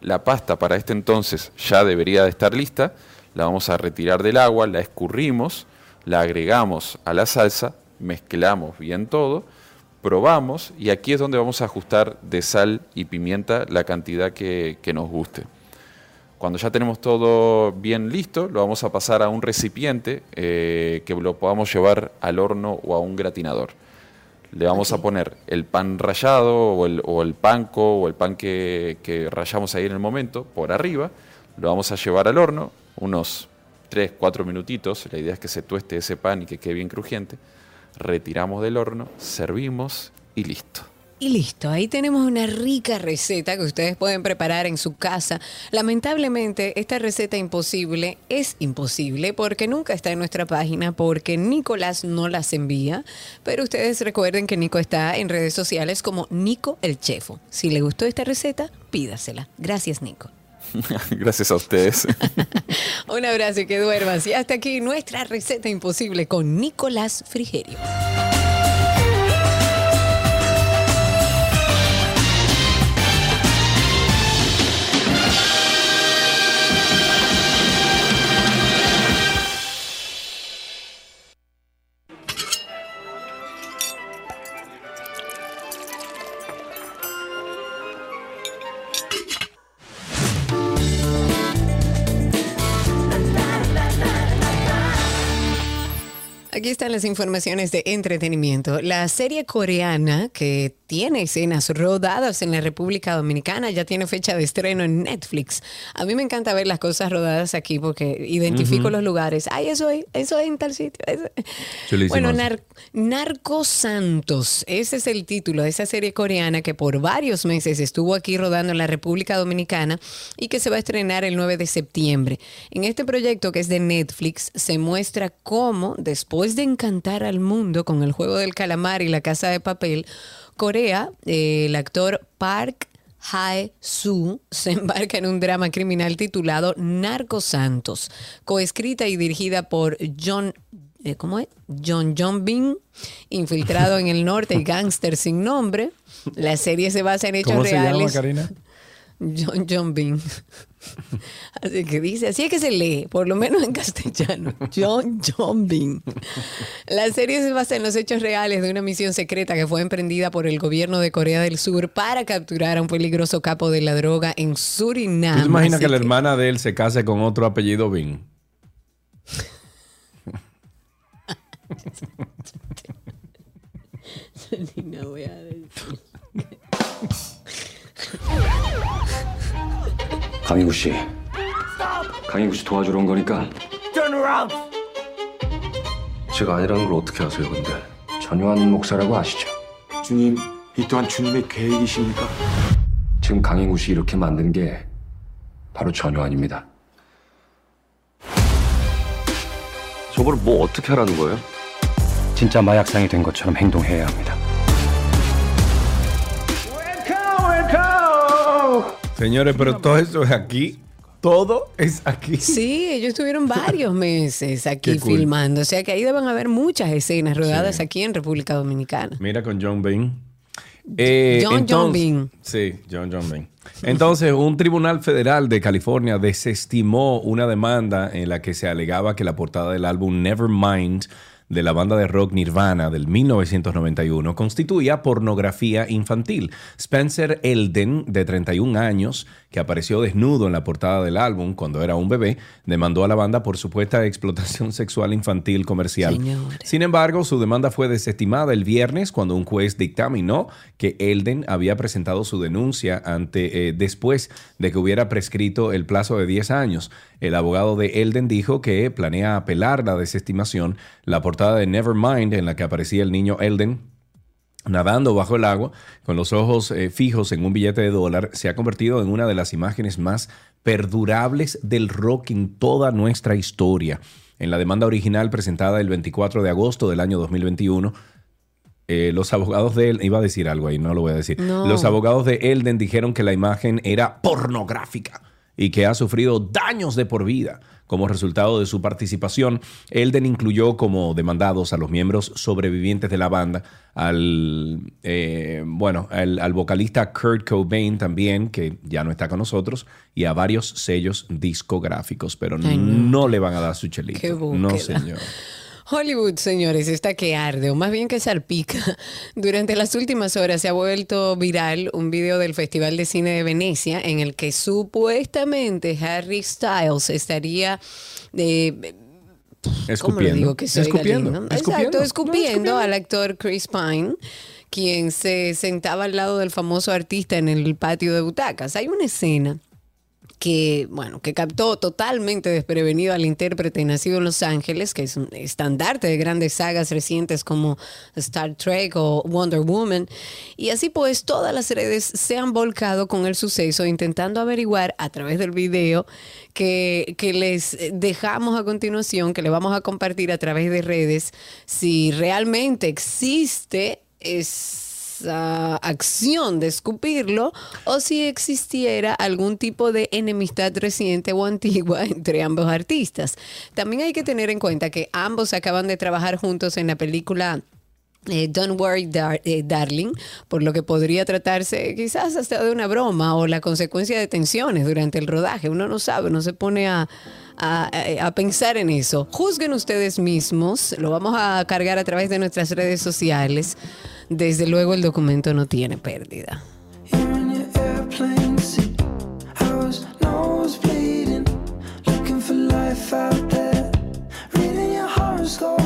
La pasta para este entonces ya debería de estar lista. La vamos a retirar del agua, la escurrimos, la agregamos a la salsa, mezclamos bien todo. Probamos y aquí es donde vamos a ajustar de sal y pimienta la cantidad que nos guste. Cuando ya tenemos todo bien listo, lo vamos a pasar a un recipiente que lo podamos llevar al horno o a un gratinador. Le vamos a poner el pan rallado o el panko o el pan que rallamos ahí en el momento por arriba. Lo vamos a llevar al horno unos 3-4 minutitos. La idea es que se tueste ese pan y que quede bien crujiente. Retiramos del horno, servimos y listo. Y listo, ahí tenemos una rica receta que ustedes pueden preparar en su casa. Lamentablemente, esta receta imposible es imposible porque nunca está en nuestra página, porque Nicolás no las envía. Pero ustedes recuerden que Nico está en redes sociales como Nico el Chefo. Si le gustó esta receta, pídasela. Gracias, Nico. Gracias a ustedes. Un abrazo y que duermas. Y hasta aquí nuestra receta imposible con Nicolás Frigerio. Aquí están las informaciones de entretenimiento. La serie coreana que tiene escenas rodadas en la República Dominicana ya tiene fecha de estreno en Netflix. A mí me encanta ver las cosas rodadas aquí porque identifico los lugares. Ay, eso es en tal sitio. Bueno, Narco Santos, ese es el título de esa serie coreana que por varios meses estuvo aquí rodando en la República Dominicana y que se va a estrenar el 9 de septiembre. En este proyecto que es de Netflix se muestra cómo después de encantar al mundo con El Juego del Calamar y La Casa de Papel, Corea, el actor Park Hae-soo se embarca en un drama criminal titulado Narco Santos, coescrita y dirigida por Yoon Jong-bin, infiltrado en el norte y gángster sin nombre. La serie se basa en hechos reales. ¿Cómo se llama, Karina? Yoon Jong-bin. Así que dice, así es que se lee, por lo menos en castellano, Yoon Jong-bin. La serie se basa en los hechos reales de una misión secreta que fue emprendida por el gobierno de Corea del Sur para capturar a un peligroso capo de la droga en Surinam. ¿Tú te imaginas que la hermana de él se case con otro apellido Bin? No voy a decir. 강희구 씨, 강희구 씨 도와주러 온 거니까 Turn around! 제가 아니라는 걸 어떻게 아세요, 근데? 전요한 목사라고 아시죠? 주님, 이 또한 주님의 계획이십니까? 지금 강희구 씨 이렇게 만든 게 바로 전요한입니다. 저걸 뭐 어떻게 하라는 거예요? 진짜 마약상이 된 것처럼 행동해야 합니다. Señores, pero todo eso es aquí. Todo es aquí. Sí, ellos estuvieron varios meses aquí filmando. O sea que ahí deben haber muchas escenas rodadas aquí en República Dominicana. Mira, con John Bean. John Bean. Sí, John Bean. Entonces, un tribunal federal de California desestimó una demanda en la que se alegaba que la portada del álbum Nevermind de la banda de rock Nirvana del 1991 constituía pornografía infantil. Spencer Elden, de 31 años, que apareció desnudo en la portada del álbum cuando era un bebé, demandó a la banda por supuesta explotación sexual infantil comercial. Señor. Sin embargo, su demanda fue desestimada el viernes cuando un juez dictaminó que Elden había presentado su denuncia después de que hubiera prescrito el plazo de 10 años. El abogado de Elden dijo que planea apelar la desestimación. La portada de Nevermind, en la que aparecía el niño Elden nadando bajo el agua, con los ojos fijos en un billete de dólar, se ha convertido en una de las imágenes más perdurables del rock en toda nuestra historia. En la demanda original presentada el 24 de agosto del año 2021, los abogados de Elden... Iba a decir algo ahí, no lo voy a decir. No. Los abogados de Elden dijeron que la imagen era pornográfica y que ha sufrido daños de por vida. Como resultado de su participación, Elden incluyó como demandados a los miembros sobrevivientes de la banda, al vocalista Kurt Cobain también, que ya no está con nosotros, y a varios sellos discográficos, pero no le van a dar su chelito. Qué búsqueda. No, señor. Hollywood, señores, está que arde, o más bien que salpica. Durante las últimas horas se ha vuelto viral un video del Festival de Cine de Venecia en el que supuestamente Harry Styles estaría... escupiendo al actor Chris Pine, quien se sentaba al lado del famoso artista en el patio de butacas. Hay una escena que captó totalmente desprevenido al intérprete nacido en Los Ángeles, que es un estandarte de grandes sagas recientes como Star Trek o Wonder Woman. Y así pues, todas las redes se han volcado con el suceso, intentando averiguar a través del video que les dejamos a continuación, que le vamos a compartir a través de redes, si realmente existe acción de escupirlo o si existiera algún tipo de enemistad reciente o antigua entre ambos artistas. También hay que tener en cuenta que ambos acaban de trabajar juntos en la película Don't Worry Darling, por lo que podría tratarse quizás hasta de una broma o la consecuencia de tensiones durante el rodaje. Uno no sabe, no se pone a pensar en eso. Juzguen ustedes mismos, lo vamos a cargar a través de nuestras redes sociales. Desde luego el documento no tiene pérdida. out there reading your horror slow.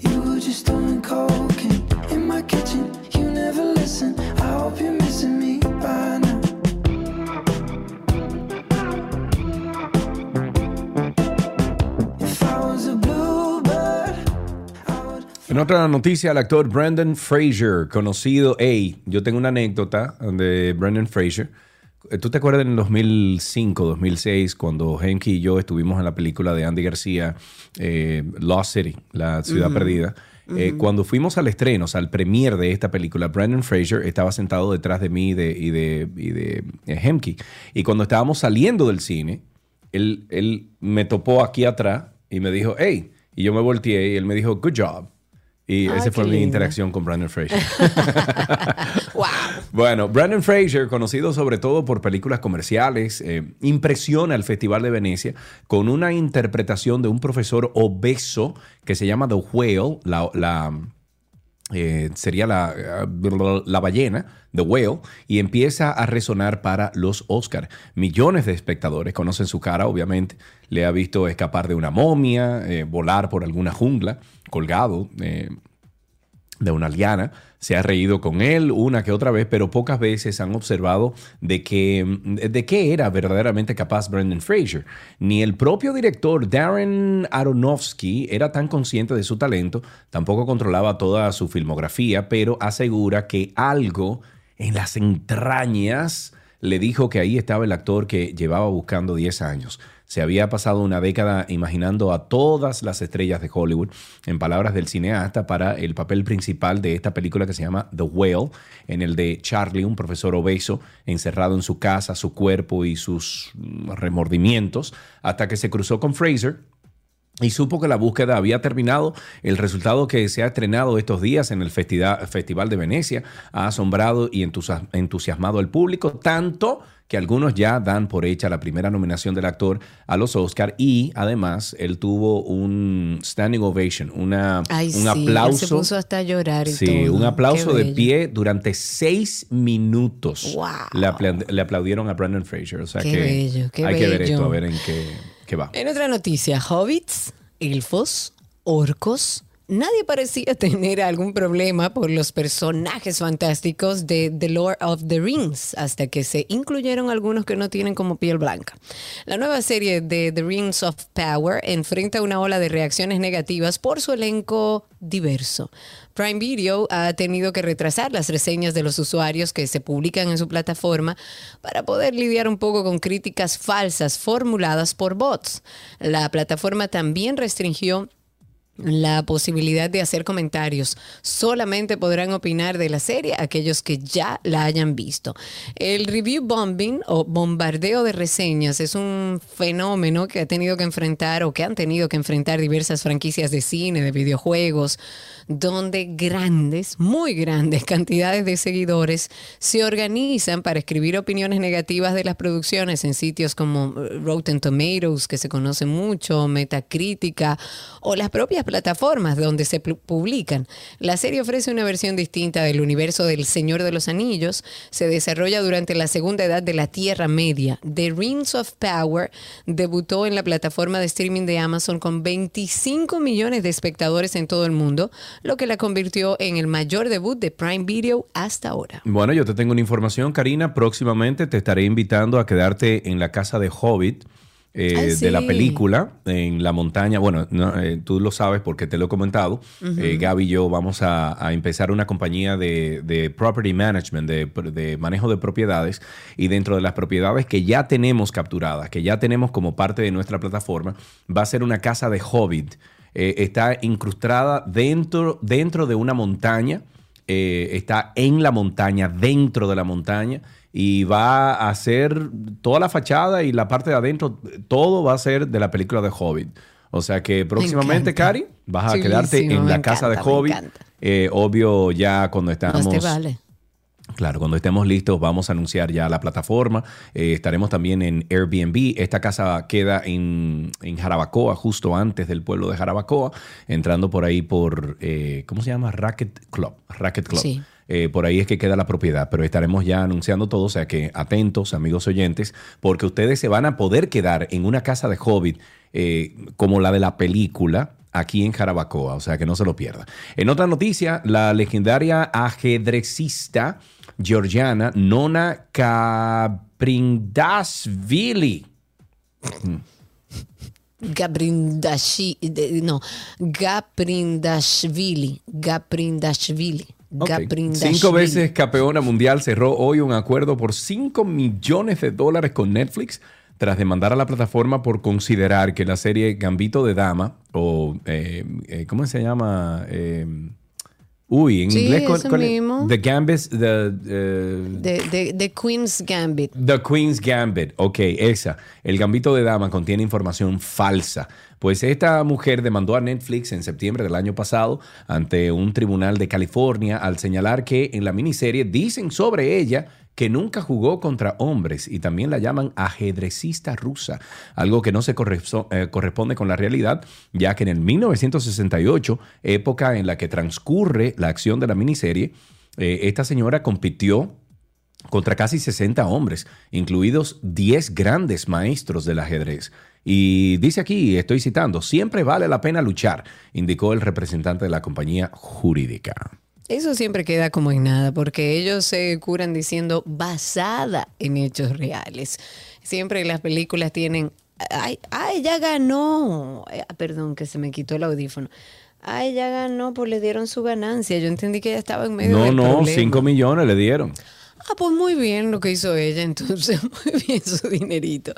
You were just doing coke in my kitchen. You never listen. I hope you're missing me by now. En otra noticia, el actor Brendan Fraser, conocido... Hey, yo tengo una anécdota de Brendan Fraser. ¿Tú te acuerdas en 2005, 2006, cuando Hemke y yo estuvimos en la película de Andy García, Lost City, La Ciudad Perdida? Cuando fuimos al estreno, o sea, al premier de esta película, Brendan Fraser estaba sentado detrás de mí y de Hemke. Y cuando estábamos saliendo del cine, él me topó aquí atrás y me dijo, hey, y yo me volteé y él me dijo, good job. Y esa fue mi interacción con Brendan Fraser. Wow. Bueno, Brendan Fraser, conocido sobre todo por películas comerciales, impresiona el Festival de Venecia con una interpretación de un profesor obeso que se llama The Whale, sería la ballena, The Whale, y empieza a resonar para los Oscar. Millones de espectadores conocen su cara, obviamente. Le ha visto escapar de una momia, volar por alguna jungla, colgado de una liana. Se ha reído con él una que otra vez, pero pocas veces han observado de qué era verdaderamente capaz Brendan Fraser. Ni el propio director Darren Aronofsky era tan consciente de su talento, tampoco controlaba toda su filmografía, pero asegura que algo en las entrañas le dijo que ahí estaba el actor que llevaba buscando 10 años. Se había pasado una década imaginando a todas las estrellas de Hollywood, en palabras del cineasta, para el papel principal de esta película que se llama The Whale, en el de Charlie, un profesor obeso, encerrado en su casa, su cuerpo y sus remordimientos, hasta que se cruzó con Fraser y supo que la búsqueda había terminado. El resultado que se ha estrenado estos días en el Festival de Venecia ha asombrado y entusiasmado al público, tanto que algunos ya dan por hecha la primera nominación del actor a los Oscar, y además él tuvo un standing ovation, un aplauso. Se puso hasta a llorar. Un aplauso de pie durante 6 minutos. Wow. Le aplaudieron a Brendan Fraser. O sea, qué bello. Que ver esto, a ver en qué va. En otra noticia, hobbits, elfos, orcos. Nadie parecía tener algún problema por los personajes fantásticos de The Lord of the Rings, hasta que se incluyeron algunos que no tienen como piel blanca. La nueva serie de The Rings of Power enfrenta una ola de reacciones negativas por su elenco diverso. Prime Video ha tenido que retrasar las reseñas de los usuarios que se publican en su plataforma para poder lidiar un poco con críticas falsas formuladas por bots. La plataforma también restringió la posibilidad de hacer comentarios. Solamente podrán opinar de la serie aquellos que ya la hayan visto. El review bombing o bombardeo de reseñas es un fenómeno que han tenido que enfrentar diversas franquicias de cine, de videojuegos, donde grandes, muy grandes cantidades de seguidores se organizan para escribir opiniones negativas de las producciones en sitios como Rotten Tomatoes, que se conoce mucho, Metacritica, o las propias plataformas donde se publican. La serie ofrece una versión distinta del universo del Señor de los Anillos. Se desarrolla durante la segunda edad de la Tierra Media. The Rings of Power debutó en la plataforma de streaming de Amazon con 25 millones de espectadores en todo el mundo, lo que la convirtió en el mayor debut de Prime Video hasta ahora. Bueno, yo te tengo una información, Karina. Próximamente te estaré invitando a quedarte en la casa de Hobbit, de la película, en la montaña. Bueno, no, tú lo sabes porque te lo he comentado. Gaby y yo vamos a empezar una compañía de property management, de manejo de propiedades, y dentro de las propiedades que ya tenemos capturadas, que ya tenemos como parte de nuestra plataforma, va a ser una casa de Hobbit. Está incrustada dentro de una montaña, está en la montaña, dentro de la montaña, y va a ser toda la fachada y la parte de adentro, todo va a ser de la película de Hobbit. O sea que próximamente, Cari, vas a quedarte en la casa de Hobbit. Obvio, ya cuando estamos... Más te vale. Claro, cuando estemos listos vamos a anunciar ya la plataforma. Estaremos también en Airbnb. Esta casa queda en Jarabacoa, justo antes del pueblo de Jarabacoa, entrando por ahí por, ¿cómo se llama? Racquet Club. Sí. Por ahí es que queda la propiedad, pero estaremos ya anunciando todo, o sea que atentos, amigos oyentes, porque ustedes se van a poder quedar en una casa de Hobbit como la de la película aquí en Jarabacoa, o sea que no se lo pierda. En otra noticia, la legendaria ajedrecista georgiana Nona Kabrindashvili. Gabrindashvili. 5 veces campeona mundial cerró hoy un acuerdo por $5 millones con Netflix tras demandar a la plataforma por considerar que la serie Gambito de Dama o ¿cómo se llama? The Queen's Gambit. The Queen's Gambit, ok, esa. El Gambito de Dama contiene información falsa. Pues esta mujer demandó a Netflix en septiembre del año pasado ante un tribunal de California al señalar que en la miniserie dicen sobre ella que nunca jugó contra hombres y también la llaman ajedrecista rusa, algo que no se corresponde con la realidad, ya que en el 1968, época en la que transcurre la acción de la miniserie, esta señora compitió contra casi 60 hombres, incluidos 10 grandes maestros del ajedrez. Y dice aquí, estoy citando, siempre vale la pena luchar, indicó el representante de la compañía jurídica. Eso siempre queda como en nada, porque ellos se curan diciendo basada en hechos reales. Siempre las películas tienen, ay, ya ganó. Perdón, que se me quitó el audífono. Ay, ya ganó, pues le dieron su ganancia. Yo entendí que ella estaba en medio del problema. No, $5 millones le dieron. Ah, pues muy bien lo que hizo ella, entonces muy bien su dinerito.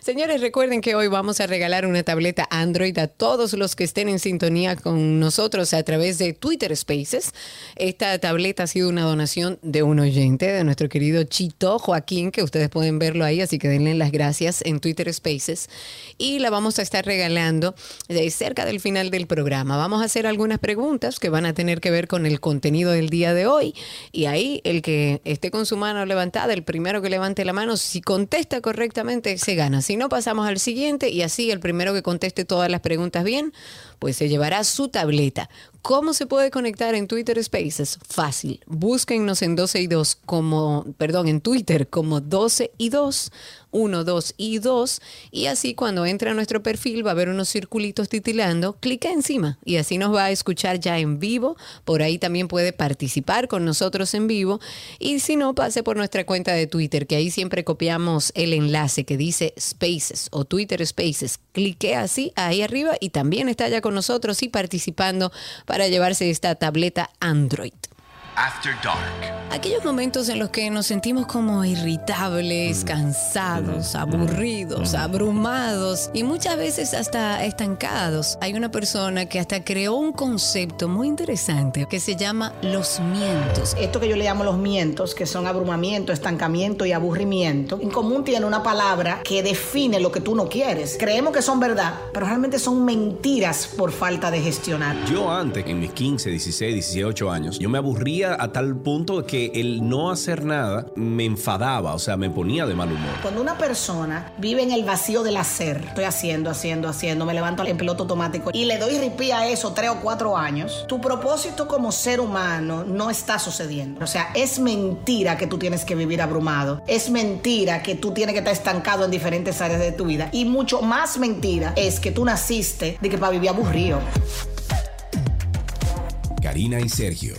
Señores, recuerden que hoy vamos a regalar una tableta Android a todos los que estén en sintonía con nosotros a través de Twitter Spaces. Esta tableta ha sido una donación de un oyente, de nuestro querido Chito, Joaquín, que ustedes pueden verlo ahí, así que denle las gracias en Twitter Spaces. Y la vamos a estar regalando de cerca del final del programa. Vamos a hacer algunas preguntas que van a tener que ver con el contenido del día de hoy. Y ahí el que esté con su mano levantada, el primero que levante la mano, si contesta correctamente, se gana. Si no, pasamos al siguiente y así el primero que conteste todas las preguntas bien, pues se llevará su tableta. ¿Cómo se puede conectar en Twitter Spaces? Fácil. Búsquennos en 12y2 como, perdón, en Twitter como 12y2, 1, 2 y 2. Y así cuando entra a nuestro perfil va a haber unos circulitos titilando. Clica encima y así nos va a escuchar ya en vivo. Por ahí también puede participar con nosotros en vivo. Y si no, pase por nuestra cuenta de Twitter, que ahí siempre copiamos el enlace que dice Spaces o Twitter Spaces. Clique así, ahí arriba, y también está ya con nosotros y participando para llevarse esta tableta Android. After Dark. Aquellos momentos en los que nos sentimos como irritables, cansados, aburridos, abrumados y muchas veces hasta estancados. Hay una persona que hasta creó un concepto muy interesante que se llama los mientos. Esto que yo le llamo los mientos, que son abrumamiento, estancamiento y aburrimiento, en común tiene una palabra que define lo que tú no quieres. Creemos que son verdad, pero realmente son mentiras por falta de gestionar. Yo antes, en mis 15, 16, 18 años, yo me aburría a tal punto que el no hacer nada me enfadaba, o sea, me ponía de mal humor. Cuando una persona vive en el vacío del hacer, estoy haciendo, me levanto en piloto automático y le doy ripí a eso 3 o 4 años, tu propósito como ser humano no está sucediendo. O sea, es mentira que tú tienes que vivir abrumado, es mentira que tú tienes que estar estancado en diferentes áreas de tu vida y mucho más mentira es que tú naciste de que para vivir aburrido. Karina y Sergio.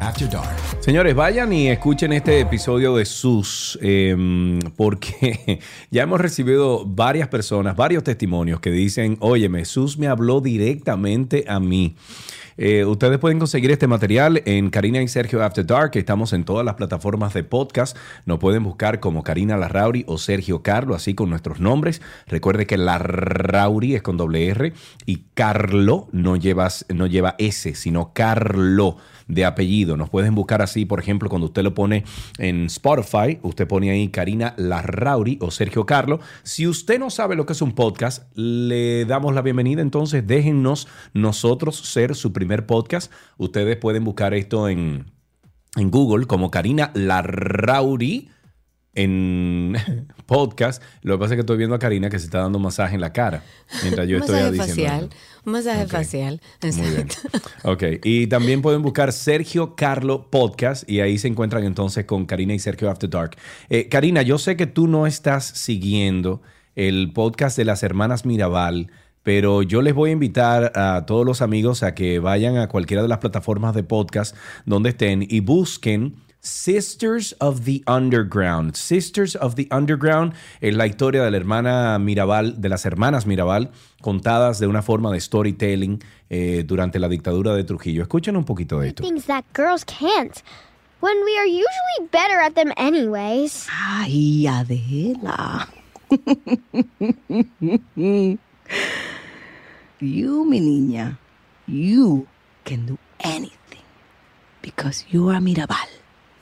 After Dark. Señores, vayan y escuchen este episodio de Sus, porque ya hemos recibido varias personas, varios testimonios que dicen, óyeme, Sus me habló directamente a mí. Ustedes pueden conseguir este material en Karina y Sergio After Dark. Estamos en todas las plataformas de podcast. Nos pueden buscar como Karina Larrauri o Sergio Carlo, así con nuestros nombres. Recuerde que Larrauri es con doble R y Carlo no lleva S, sino Carlo de apellido. Nos pueden buscar así, por ejemplo, cuando usted lo pone en Spotify, usted pone ahí Karina Larrauri o Sergio Carlo. Si usted no sabe lo que es un podcast, le damos la bienvenida. Entonces, déjennos nosotros ser su primer podcast. Ustedes pueden buscar esto en Google como Karina Larrauri en podcast. Lo que pasa es que estoy viendo a Karina que se está dando masaje en la cara mientras yo estoy diciendo facial. Un masaje facial. Exacto. Muy bien. Okay. Y también pueden buscar Sergio Carlo Podcast y ahí se encuentran entonces con Karina y Sergio After Dark. Karina, yo sé que tú no estás siguiendo el podcast de las hermanas Mirabal, pero yo les voy a invitar a todos los amigos a que vayan a cualquiera de las plataformas de podcast donde estén y busquen Sisters of the Underground. Sisters of the Underground es la historia de la hermana Mirabal, de las hermanas Mirabal, contadas de una forma de storytelling durante la dictadura de Trujillo. Escuchen un poquito de esto. Things that girls can't, when we are usually better at them anyways. Ay, Adela. You, mi niña, you can do anything because you are Mirabal.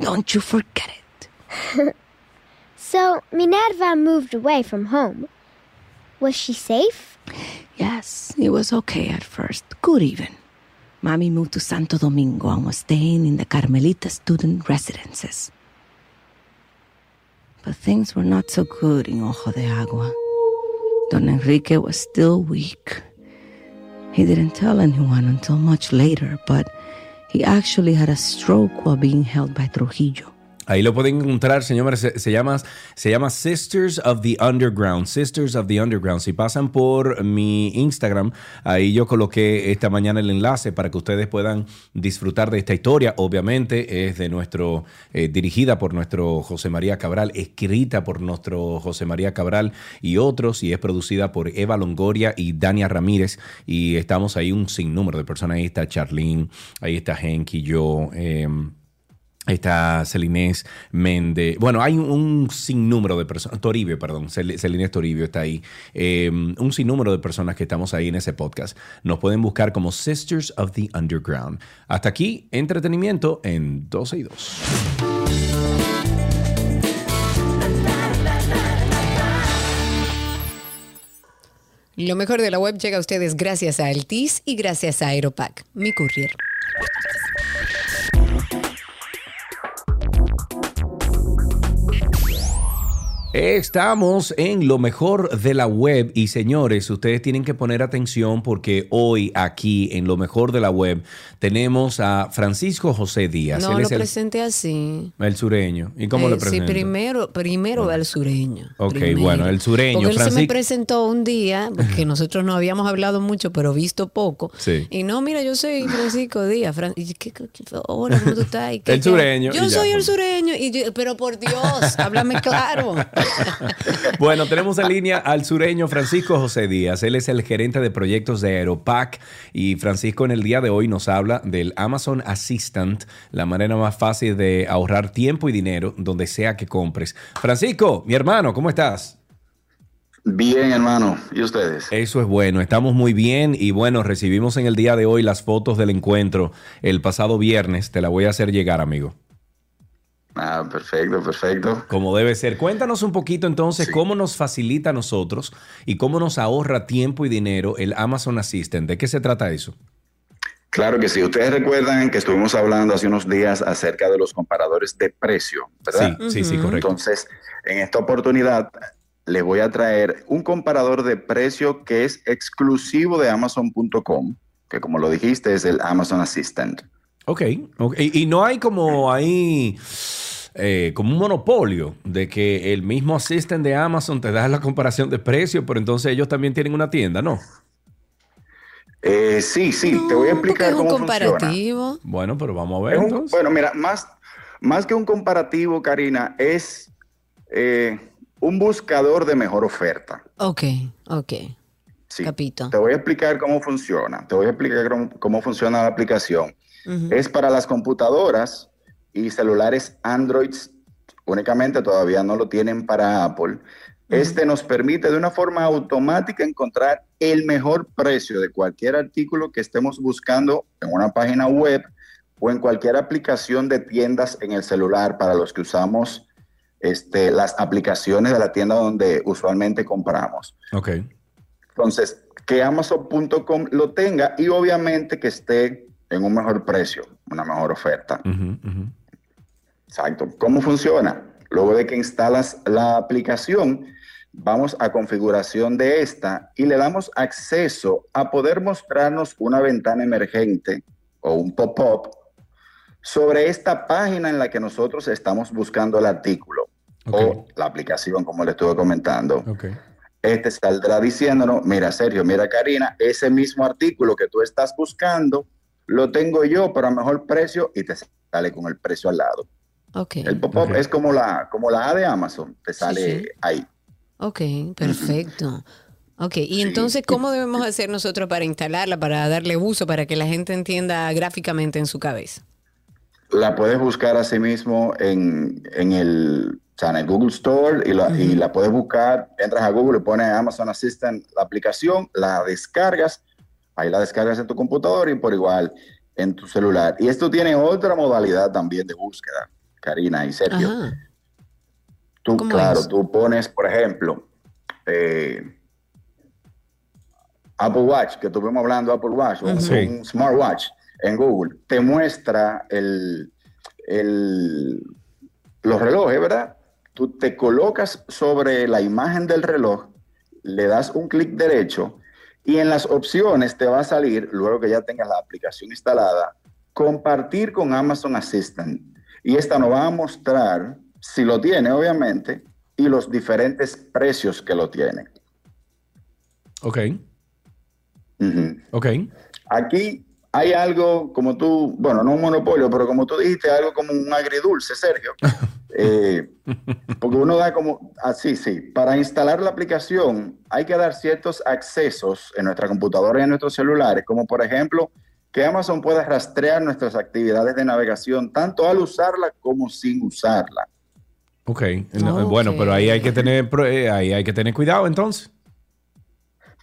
Don't you forget it. So, Minerva moved away from home. Was she safe? Yes, it was okay at first. Good even. Mommy moved to Santo Domingo and was staying in the Carmelita student residences. But things were not so good in Ojo de Agua. Don Enrique was still weak. He didn't tell anyone until much later, but... he actually had a stroke while being held by Trujillo. Ahí lo pueden encontrar, señores. Se llama Sisters of the Underground. Sisters of the Underground. Si pasan por mi Instagram, ahí yo coloqué esta mañana el enlace para que ustedes puedan disfrutar de esta historia. Obviamente es de nuestro dirigida por nuestro José María Cabral, escrita por nuestro José María Cabral y otros, y es producida por Eva Longoria y Dania Ramírez. Y estamos ahí un sinnúmero de personas. Ahí está Charlene, ahí está Hemke y yo. Está Celinés Méndez. Bueno, hay un sinnúmero de personas. Toribio, perdón. Celinés Toribio está ahí. Un sinnúmero de personas que estamos ahí en ese podcast. Nos pueden buscar como Sisters of the Underground. Hasta aquí, entretenimiento en 12 y 2. Lo mejor de la web llega a ustedes gracias a Altis y gracias a Aeropack, mi courier. Estamos en lo mejor de la web y, señores, ustedes tienen que poner atención porque hoy aquí en lo mejor de la web tenemos a Francisco José Díaz. No, él lo presenté así. El sureño. ¿Y cómo lo presento? Sí, primero va el sureño. Ok, bueno, el sureño. Porque él se me presentó un día, porque nosotros no habíamos hablado mucho, pero visto poco. Sí. Y no, mira, yo soy Francisco Díaz. Hola, ¿cómo tú estás? El sureño. Yo soy el sureño. Pero por Dios, háblame claro. Bueno, tenemos en línea al sureño Francisco José Díaz. Él es el gerente de proyectos de Aeropack y Francisco en el día de hoy nos habla del Amazon Assistant, la manera más fácil de ahorrar tiempo y dinero donde sea que compres. Francisco, mi hermano, ¿cómo estás? Bien, hermano. ¿Y ustedes? Eso es bueno. Estamos muy bien y bueno, recibimos en el día de hoy las fotos del encuentro el pasado viernes. Te la voy a hacer llegar, amigo. Ah, perfecto, perfecto. Como debe ser. Cuéntanos un poquito entonces cómo nos facilita a nosotros y cómo nos ahorra tiempo y dinero el Amazon Assistant. ¿De qué se trata eso? Claro que sí. Ustedes recuerdan que estuvimos hablando hace unos días acerca de los comparadores de precio, ¿verdad? Sí, sí, sí, correcto. Entonces, en esta oportunidad les voy a traer un comparador de precio que es exclusivo de Amazon.com, que como lo dijiste es el Amazon Assistant. Ok, okay. Y no hay como ahí como un monopolio de que el mismo Assistant de Amazon te da la comparación de precios, pero entonces ellos también tienen una tienda, ¿no? Sí, no, te voy a explicar cómo funciona. ¿Es un comparativo? Bueno, pero vamos a ver. Bueno, mira, más que un comparativo, Karina, es un buscador de mejor oferta. Ok. Sí, capito. Te voy a explicar cómo funciona. Te voy a explicar cómo funciona la aplicación. Uh-huh. Es para las computadoras y celulares Android únicamente, todavía no lo tienen para Apple. Uh-huh. Este nos permite de una forma automática encontrar el mejor precio de cualquier artículo que estemos buscando en una página web o en cualquier aplicación de tiendas en el celular para los que usamos las aplicaciones de la tienda donde usualmente compramos. Okay. Entonces, que Amazon.com lo tenga y obviamente que esté en un mejor precio, una mejor oferta. Uh-huh, uh-huh. Exacto. ¿Cómo funciona? Luego de que instalas la aplicación, vamos a configuración de esta y le damos acceso a poder mostrarnos una ventana emergente o un pop-up sobre esta página en la que nosotros estamos buscando el artículo o la aplicación, como le estuve comentando. Este saldrá diciéndonos, mira Sergio, mira Karina, ese mismo artículo que tú estás buscando, lo tengo yo, pero a mejor precio, y te sale con el precio al lado. El pop-up es como la A de Amazon, te sale ahí. Perfecto. Y entonces, ¿cómo debemos hacer nosotros para instalarla, para darle uso, para que la gente entienda gráficamente en su cabeza? La puedes buscar así mismo en el Google Store y la puedes buscar, entras a Google y pones Amazon Assistant la aplicación, la descargas, ahí la descargas en tu computador y por igual en tu celular. Y esto tiene otra modalidad también de búsqueda, Karina y Sergio. Tú, tú pones, por ejemplo, Apple Watch, que estuvimos hablando, Apple Watch, un smartwatch en Google, te muestra los relojes, ¿verdad? Tú te colocas sobre la imagen del reloj, le das un clic derecho y en las opciones te va a salir, luego que ya tengas la aplicación instalada, compartir con Amazon Assistant. Y esta nos va a mostrar, si lo tiene obviamente, y los diferentes precios que lo tiene. Aquí hay algo como tú, bueno, no un monopolio, pero como tú dijiste, algo como un agridulce, Sergio. Porque uno da como, así, para instalar la aplicación hay que dar ciertos accesos en nuestra computadora y en nuestros celulares, como por ejemplo, que Amazon pueda rastrear nuestras actividades de navegación, tanto al usarla como sin usarla. Bueno, pero ahí hay que tener, cuidado entonces.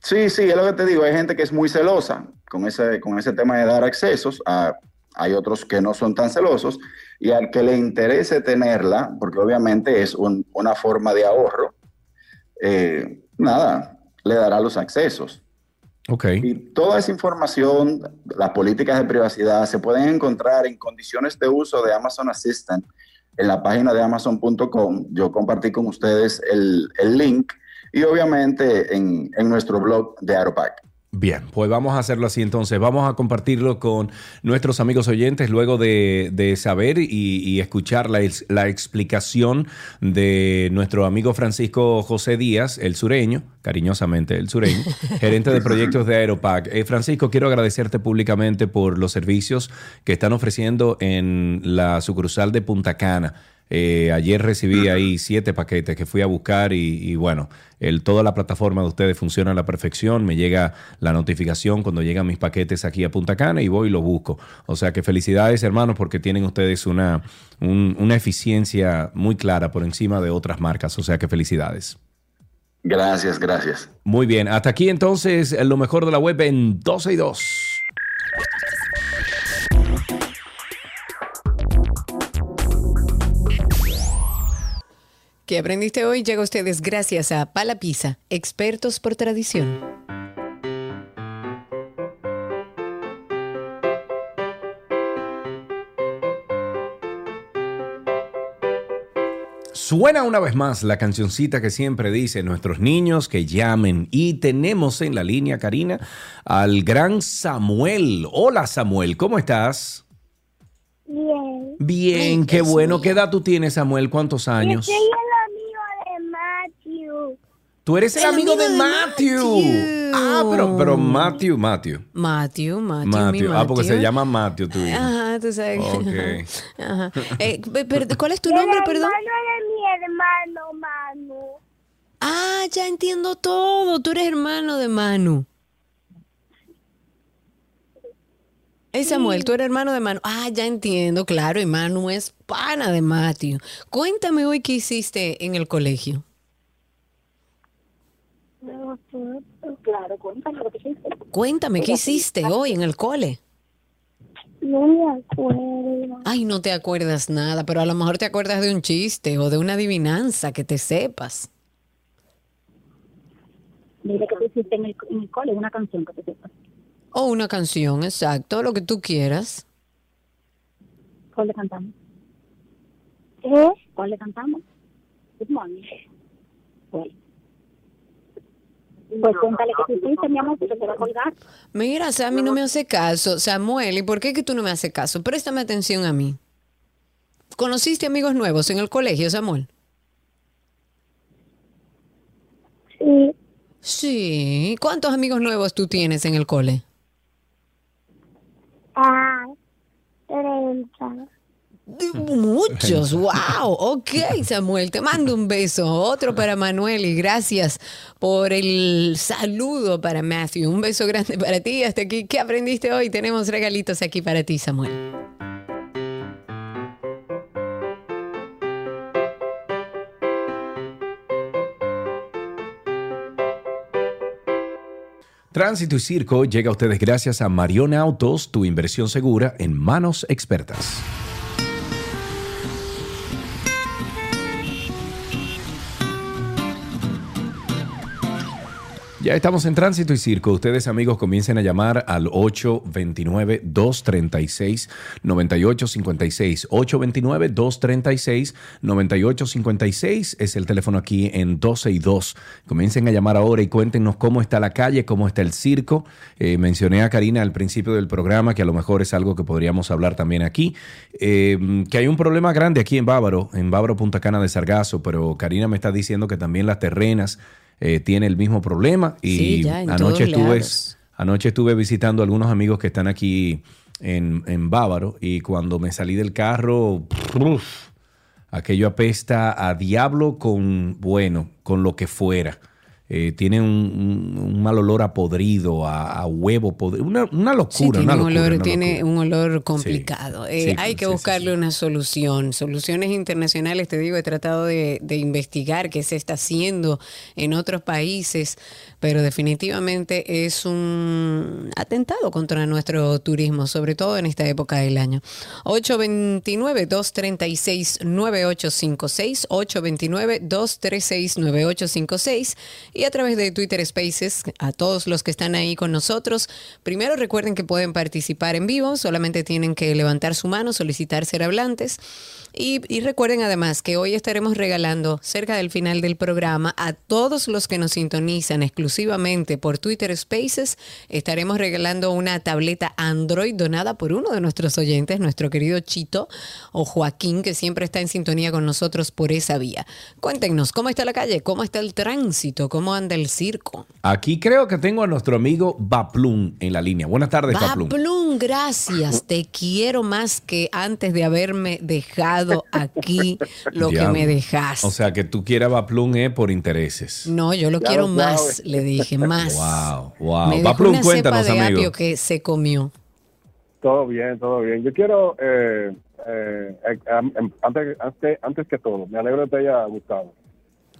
Sí, es lo que te digo, hay gente que es muy celosa con ese tema de dar accesos, hay otros que no son tan celosos, y al que le interese tenerla, porque obviamente es una forma de ahorro, le dará los accesos. Y toda esa información, las políticas de privacidad, se pueden encontrar en condiciones de uso de Amazon Assistant en la página de Amazon.com. Yo compartí con ustedes el link y obviamente en nuestro blog de AeroPack. Bien, pues vamos a hacerlo así entonces. Vamos a compartirlo con nuestros amigos oyentes luego de saber y escuchar la explicación de nuestro amigo Francisco José Díaz, el sureño, cariñosamente el sureño, gerente de proyectos de Aeropack. Francisco, quiero agradecerte públicamente por los servicios que están ofreciendo en la sucursal de Punta Cana. Ayer recibí ahí 7 paquetes que fui a buscar y bueno, toda la plataforma de ustedes funciona a la perfección. Me llega la notificación cuando llegan mis paquetes aquí a Punta Cana y voy y los busco. O sea que felicidades, hermanos, porque tienen ustedes una eficiencia muy clara por encima de otras marcas. O sea que felicidades. Gracias. Muy bien, hasta aquí entonces lo mejor de la web en 12 y 2. ¿Qué aprendiste hoy? Llega a ustedes gracias a Palapisa, expertos por tradición. Suena una vez más la cancioncita que siempre dice nuestros niños que llamen. Y tenemos en la línea, Karina, al gran Samuel. Hola, Samuel, ¿cómo estás? Bien, qué bueno. ¿Qué edad tú tienes, Samuel? ¿Cuántos años? Tú eres el amigo de Matthew. Ah, pero Matthew. Ah, porque se llama Matthew tú. Ajá, tú sabes. Ajá. ¿Cuál es tu nombre, perdón? El hermano de mi hermano, Manu. Ah, ya entiendo todo. Tú eres hermano de Manu. Samuel, tú eres hermano de Manu. Ah, ya entiendo, claro. Y Manu es pana de Matthew. Cuéntame hoy qué hiciste en el colegio. Claro, cuéntame, ¿qué hiciste hoy en el cole? No me acuerdo. Ay, no te acuerdas nada, pero a lo mejor te acuerdas de un chiste o de una adivinanza que te sepas. Mira, ¿qué hiciste en el cole? Una canción que te sepas. O una canción, exacto, lo que tú quieras. ¿Cuál le cantamos? Good morning. Bueno. Pues cuéntale que si tú enseñamos que te va a colgar. Mira, Sammy no me hace caso. Samuel, ¿y por qué que tú no me haces caso? Préstame atención a mí. ¿Conociste amigos nuevos en el colegio, Samuel? Sí. Sí. ¿Cuántos amigos nuevos tú tienes en el cole? 30. Muchos, wow, ok, Samuel, te mando un beso, otro para Manuel y gracias por el saludo para Matthew, un beso grande para ti, hasta aquí, ¿qué aprendiste hoy? Tenemos regalitos aquí para ti, Samuel. Tránsito y Circo llega a ustedes gracias a Marion Autos, tu inversión segura en manos expertas. Ya estamos en Tránsito y Circo. Ustedes, amigos, comiencen a llamar al 829-236-9856. 829-236-9856 es el teléfono aquí en 12 y 2. Comiencen a llamar ahora y cuéntenos cómo está la calle, cómo está el circo. Mencioné a Karina al principio del programa, que a lo mejor es algo que podríamos hablar también aquí, que hay un problema grande aquí en Bávaro, Punta Cana de Sargazo, pero Karina me está diciendo que también las terrenas tiene el mismo problema y sí, ya, anoche estuve visitando a algunos amigos que están aquí en Bávaro y cuando me salí del carro, aquello apesta a diablo con lo que fuera. Tiene un mal olor a podrido, a huevo podrido, una locura. Sí, tiene un olor complicado. Sí, hay que buscarle una solución. Soluciones internacionales, te digo, he tratado de investigar qué se está haciendo en otros países, pero definitivamente es un atentado contra nuestro turismo, sobre todo en esta época del año. 829-236-9856, 829-236-9856. Y a través de Twitter Spaces, a todos los que están ahí con nosotros, primero recuerden que pueden participar en vivo, solamente tienen que levantar su mano, solicitar ser hablantes. Y recuerden además que hoy estaremos regalando cerca del final del programa a todos los que nos sintonizan exclusivamente por Twitter Spaces, estaremos regalando una tableta Android donada por uno de nuestros oyentes, nuestro querido Chito o Joaquín, que siempre está en sintonía con nosotros por esa vía. Cuéntenos, ¿cómo está la calle? ¿Cómo está el tránsito? ¿Cómo anda el circo? Aquí creo que tengo a nuestro amigo Baplum en la línea. Buenas tardes, Baplum. Baplum, gracias. Te quiero más que antes de haberme dejado aquí lo que me dejaste. O sea, que tú quieras Baplum por intereses. No, yo lo quiero más, le dije, más. Wow. Me dejó Baplum, una cuéntanos, cepa de amigo. Apio que se comió. Todo bien. Yo quiero, antes que todo, me alegro de que te haya gustado.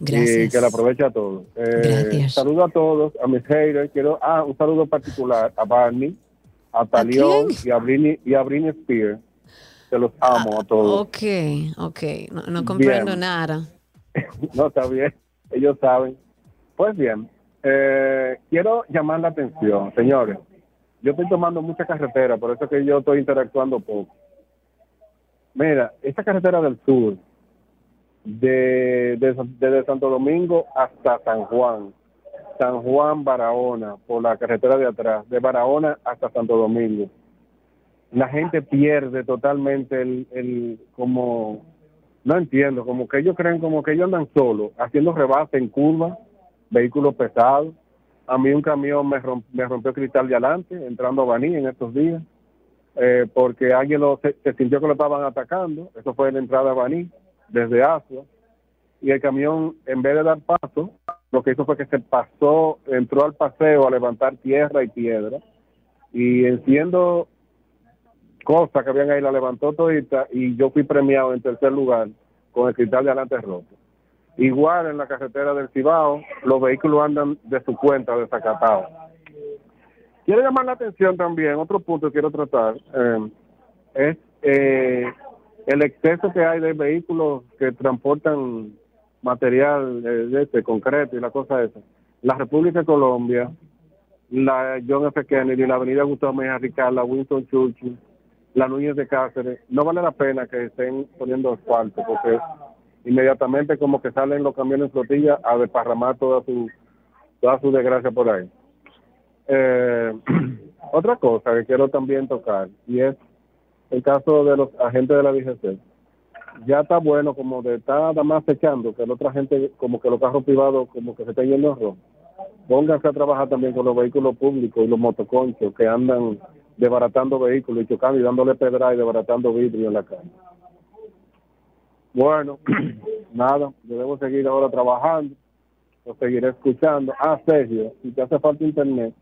Gracias. Y que la aproveche a todos. Gracias. Saludo a todos, a mis haters. Quiero, un saludo particular a Barney, a Talión y a Britney Spears. Te los amo a todos. Ok. No comprendo nada. No, está bien. Ellos saben. Pues bien, quiero llamar la atención, señores. Yo estoy tomando mucha carretera, por eso es que yo estoy interactuando poco. Mira, esta carretera del sur, desde Santo Domingo hasta San Juan, Barahona, por la carretera de atrás, de Barahona hasta Santo Domingo. La gente pierde totalmente como, no entiendo, como que ellos creen, como que ellos andan solos, haciendo rebase en curva, vehículos pesados. A mí un camión me rompió el cristal de adelante, entrando a Baní en estos días, porque alguien se sintió que lo estaban atacando. Eso fue en la entrada a Baní, desde Asua. Y el camión, en vez de dar paso, lo que hizo fue que se pasó, entró al paseo a levantar tierra y piedra. Y enciendo cosa que habían ahí, la levantó todita y yo fui premiado en tercer lugar con el cristal de adelante roto. Igual en la carretera del Cibao, los vehículos andan de su cuenta, desacatados. Quiero llamar la atención también, otro punto que quiero tratar, es el exceso que hay de vehículos que transportan material concreto y la cosa esa. La República de Colombia, la John F. Kennedy, la Avenida Gustavo Mejía Ricard, la Winston Churchill, la Núñez de Cáceres, no vale la pena que estén poniendo asfalto porque inmediatamente como que salen los camiones flotilla a desparramar toda su desgracia por ahí. Otra cosa que quiero también tocar, y es el caso de los agentes de la DGC. Ya está bueno como de estar nada más echando que la otra gente, como que los carros privados como que se están yendo a rojo. Pónganse a trabajar también con los vehículos públicos y los motoconchos que andan desbaratando vehículos y chocando y dándole pedra y desbaratando vidrio en la calle. Bueno, nada, yo debo seguir ahora trabajando, lo seguiré escuchando. Ah, Sergio, si te hace falta internet,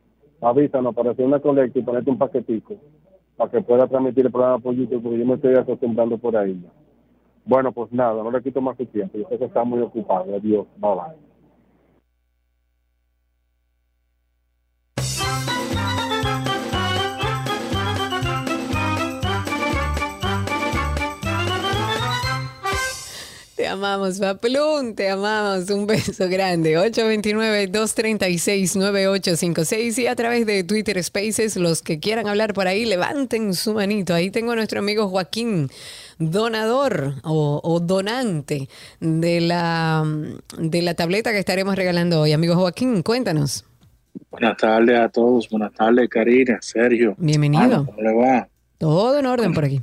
avísanos para hacer una colecta y ponerte un paquetico para que pueda transmitir el programa por YouTube, porque yo me estoy acostumbrando por ahí. Bueno, pues nada, no le quito más el tiempo. Yo sé que está muy ocupado. Adiós, bye bye. Te amamos, Paplum, te amamos. Un beso grande. 829-236-9856 y a través de Twitter Spaces, los que quieran hablar por ahí, levanten su manito. Ahí tengo a nuestro amigo Joaquín, donador o donante de la tableta que estaremos regalando hoy. Amigo Joaquín, cuéntanos. Buenas tardes a todos. Buenas tardes, Karina, Sergio. Bienvenido. ¿Cómo le va? Todo en orden por aquí.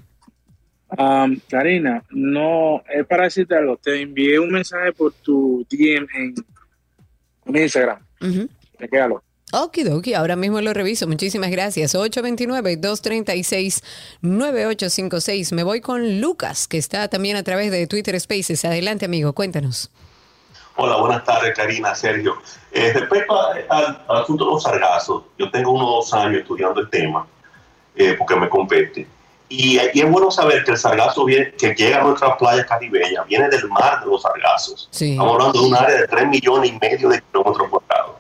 Karina, no es para decirte algo. Te envié un mensaje por tu DM en Instagram. Te quédalo. Okidoki, ahora mismo lo reviso. Muchísimas gracias. 829-236-9856. Me voy con Lucas, que está también a través de Twitter Spaces. Adelante, amigo, cuéntanos. Hola, buenas tardes, Karina, Sergio. Respecto al asunto de los sargazos, yo tengo unos 2 años estudiando el tema porque me compete. Y es bueno saber que el sargazo que llega a nuestras playas caribeñas viene del mar de los sargazos. Sí. Estamos hablando de un área de 3,5 millones de kilómetros cuadrados.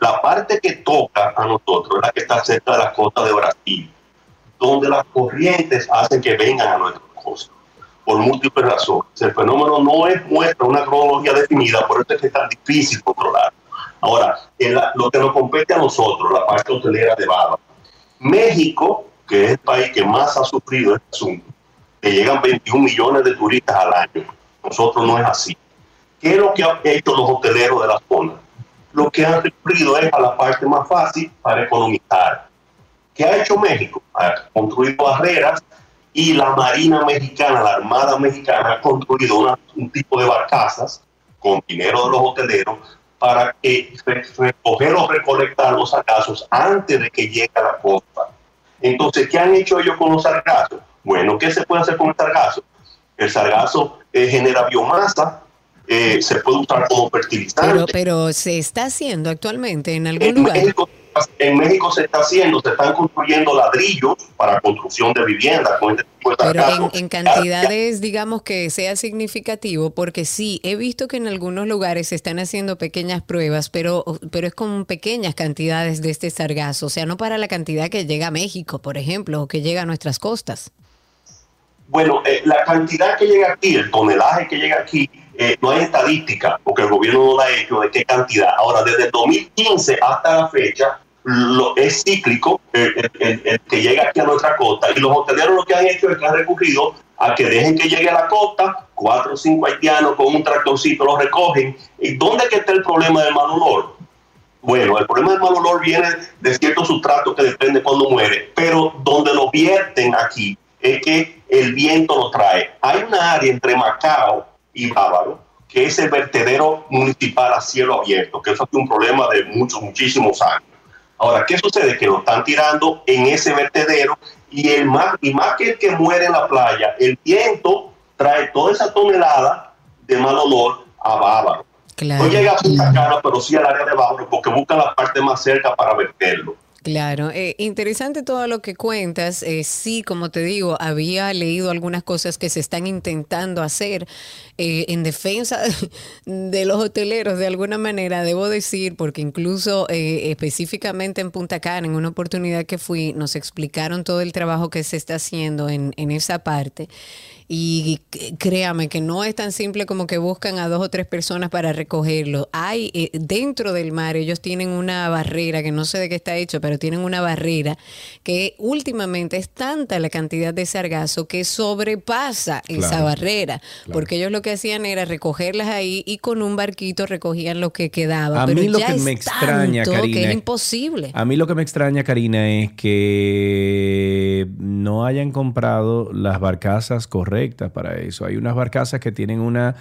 La parte que toca a nosotros es la que está cerca de la costa de Brasil, donde las corrientes hacen que vengan a nuestra costa, por múltiples razones. El fenómeno no es muestra una cronología definida, por eso es que es tan difícil controlar. Ahora, lo que nos compete a nosotros, la parte hotelera de Bávaro, México, que es el país que más ha sufrido este asunto, que llegan 21 millones de turistas al año. Nosotros no es así. ¿Qué es lo que han hecho los hoteleros de la zona? Lo que han recurrido es a la parte más fácil para economizar. ¿Qué ha hecho México? Ha construido barreras y la Marina Mexicana, la Armada Mexicana, ha construido un tipo de barcazas con dinero de los hoteleros para que recoger o recolectar los sargazos antes de que llegue a la costa. Entonces, ¿qué han hecho ellos con los sargazos? Bueno, ¿qué se puede hacer con el sargazo? El sargazo genera biomasa, se puede usar como fertilizante. Pero ¿se está haciendo actualmente en algún lugar? En México se está haciendo, se están construyendo ladrillos para construcción de viviendas con este tipo de sargazo. Pero en cantidades, digamos, que sea significativo, porque sí, he visto que en algunos lugares se están haciendo pequeñas pruebas, pero es con pequeñas cantidades de este sargazo, o sea, no para la cantidad que llega a México, por ejemplo, o que llega a nuestras costas. Bueno, la cantidad que llega aquí, el tonelaje que llega aquí, no hay estadística, porque el gobierno no la ha hecho, de qué cantidad. Ahora, desde el 2015 hasta la fecha, es cíclico el que llega aquí a nuestra costa, y los hoteleros lo que han hecho es que han recurrido a que dejen que llegue a la costa, 4 o 5 haitianos con un tractorcito los recogen. ¿Y dónde es que está el problema del mal olor? Bueno, el problema del mal olor viene de ciertos sustratos que depende cuando muere, pero donde lo vierten aquí es que el viento lo trae. Hay una área entre Macao y Bávaro, que es el vertedero municipal a cielo abierto, que eso es un problema de muchísimos años. Ahora, ¿qué sucede? Que lo están tirando en ese vertedero y más que el que muere en la playa, el viento trae toda esa tonelada de mal olor a Bávaro. Claro. No llega a Punta Cana, pero sí al área de Bávaro, porque busca la parte más cerca para verterlo. Claro, interesante todo lo que cuentas. Sí, como te digo, había leído algunas cosas que se están intentando hacer en defensa de los hoteleros, de alguna manera, debo decir, porque incluso específicamente en Punta Cana, en una oportunidad que fui, nos explicaron todo el trabajo que se está haciendo en esa parte. Y créame que no es tan simple como que buscan a 2 o 3 personas para recogerlo. Hay dentro del mar, ellos tienen una barrera, que no sé de qué está hecho, pero tienen una barrera que últimamente es tanta la cantidad de sargazo que sobrepasa esa barrera. Claro. Porque ellos lo que hacían era recogerlas ahí y con un barquito recogían lo que quedaba. A mí lo que me extraña, Karina, que es imposible. A mí lo que me extraña, Karina, es que no hayan comprado las barcazas correctas para eso. Hay unas barcazas que tienen una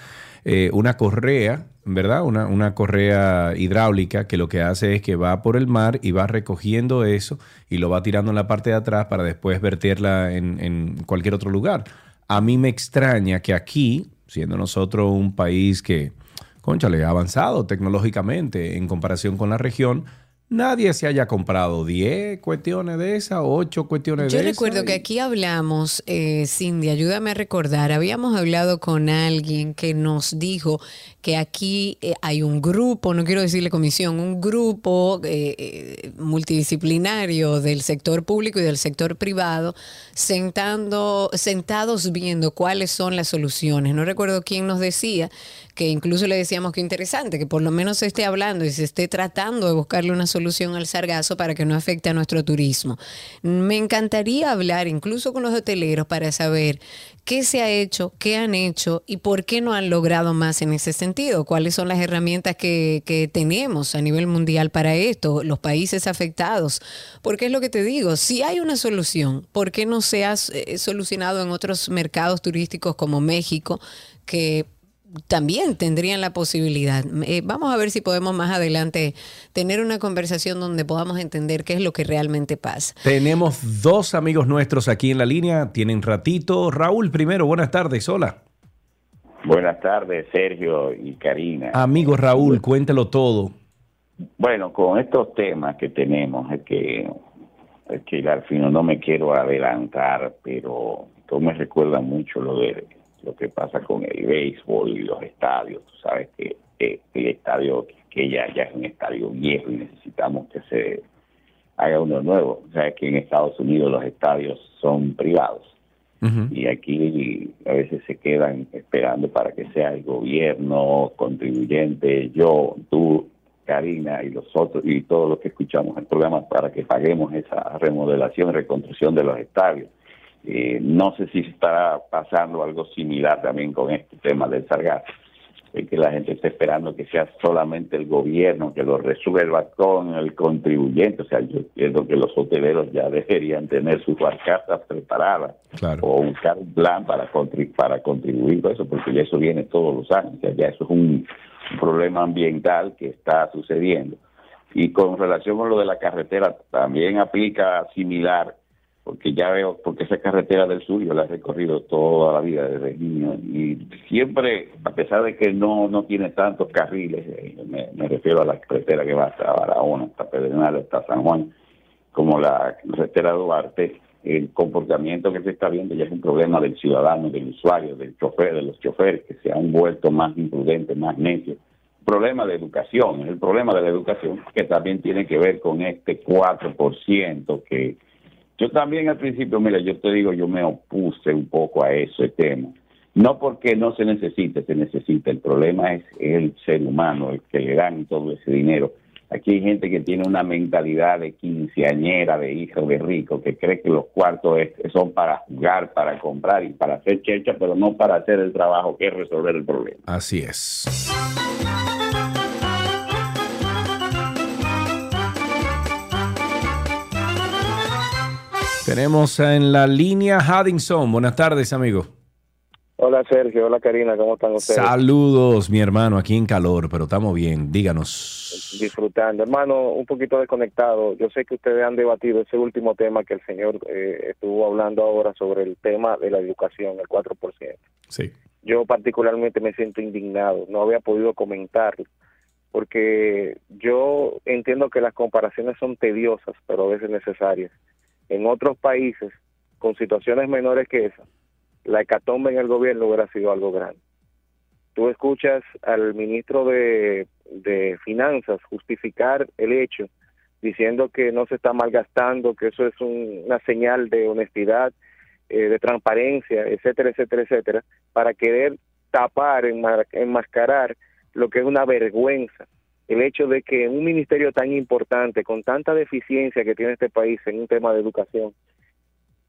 correa, ¿verdad? Una correa hidráulica que lo que hace es que va por el mar y va recogiendo eso y lo va tirando en la parte de atrás para después verterla en cualquier otro lugar. A mí me extraña que aquí, siendo nosotros un país que, cónchale, ha avanzado tecnológicamente en comparación con la región, nadie se haya comprado 10 cuestiones de esas, 8 cuestiones de esas. Yo recuerdo que aquí hablamos, Cindy, ayúdame a recordar, habíamos hablado con alguien que nos dijo que aquí hay un grupo, no quiero decirle comisión, un grupo multidisciplinario del sector público y del sector privado, sentados viendo cuáles son las soluciones. No recuerdo quién nos decía, que incluso le decíamos que interesante, que por lo menos se esté hablando y se esté tratando de buscarle una solución al sargazo para que no afecte a nuestro turismo. Me encantaría hablar incluso con los hoteleros para saber qué se ha hecho, qué han hecho y por qué no han logrado más en ese sentido. ¿Cuáles son las herramientas que tenemos a nivel mundial para esto? Los países afectados. Porque es lo que te digo, si hay una solución, ¿por qué no se ha solucionado en otros mercados turísticos como México, que también tendrían la posibilidad? Vamos a ver si podemos más adelante tener una conversación donde podamos entender qué es lo que realmente pasa. Tenemos 2 amigos nuestros aquí en la línea, tienen ratito. Raúl primero, buenas tardes, hola. Buenas tardes, Sergio y Karina. Amigo Raúl, cuéntelo todo. Bueno, con estos temas que tenemos, es que al final no me quiero adelantar, pero esto me recuerda mucho lo que pasa con el béisbol y los estadios. Tú sabes que el estadio que ya es un estadio viejo y necesitamos que se haga uno nuevo. O sea, que en Estados Unidos los estadios son privados. Uh-huh. Y aquí a veces se quedan esperando para que sea el gobierno, contribuyente, yo, tú, Karina y los otros, y todos los que escuchamos el programa, para que paguemos esa remodelación y reconstrucción de los estadios. No sé si está pasando algo similar también con este tema del sargazo, que la gente está esperando que sea solamente el gobierno que lo resuelva con el contribuyente. O sea, yo entiendo que los hoteleros ya deberían tener sus barcazas preparadas, claro, o buscar un plan para contribuir con eso, porque ya eso viene todos los años. O sea, ya eso es un problema ambiental que está sucediendo. Y con relación a lo de la carretera, también aplica similar, porque esa carretera del sur yo la he recorrido toda la vida desde niño y siempre, a pesar de que no tiene tantos carriles, me refiero a la carretera que va hasta Barahona, hasta Pedernal, hasta San Juan, como la carretera Duarte, el comportamiento que se está viendo ya es un problema del ciudadano, del usuario, del chofer, de los choferes, que se han vuelto más imprudentes, más necios. Problema de educación, es el problema de la educación que también tiene que ver con este 4% que... Yo también al principio, mira, yo te digo, yo me opuse un poco a ese tema. No porque no se necesite, se necesita. El problema es el ser humano, el que le dan todo ese dinero. Aquí hay gente que tiene una mentalidad de quinceañera, de hijo de rico, que cree que los cuartos son para jugar, para comprar y para hacer checha, pero no para hacer el trabajo que es resolver el problema. Así es. Tenemos en la línea Haddington. Buenas tardes, amigo. Hola, Sergio. Hola, Karina. ¿Cómo están ustedes? Saludos, mi hermano. Aquí en calor, pero estamos bien. Díganos. Disfrutando. Hermano, un poquito desconectado. Yo sé que ustedes han debatido ese último tema que el señor estuvo hablando ahora sobre el tema de la educación, el 4%. Sí. Yo particularmente me siento indignado. No había podido comentarlo, porque yo entiendo que las comparaciones son tediosas, pero a veces necesarias. En otros países, con situaciones menores que esa, la hecatombe en el gobierno hubiera sido algo grande. Tú escuchas al ministro de Finanzas justificar el hecho, diciendo que no se está malgastando, que eso es una señal de honestidad, de transparencia, etcétera, etcétera, etcétera, para querer tapar, enmascarar lo que es una vergüenza. El hecho de que un ministerio tan importante, con tanta deficiencia que tiene este país en un tema de educación,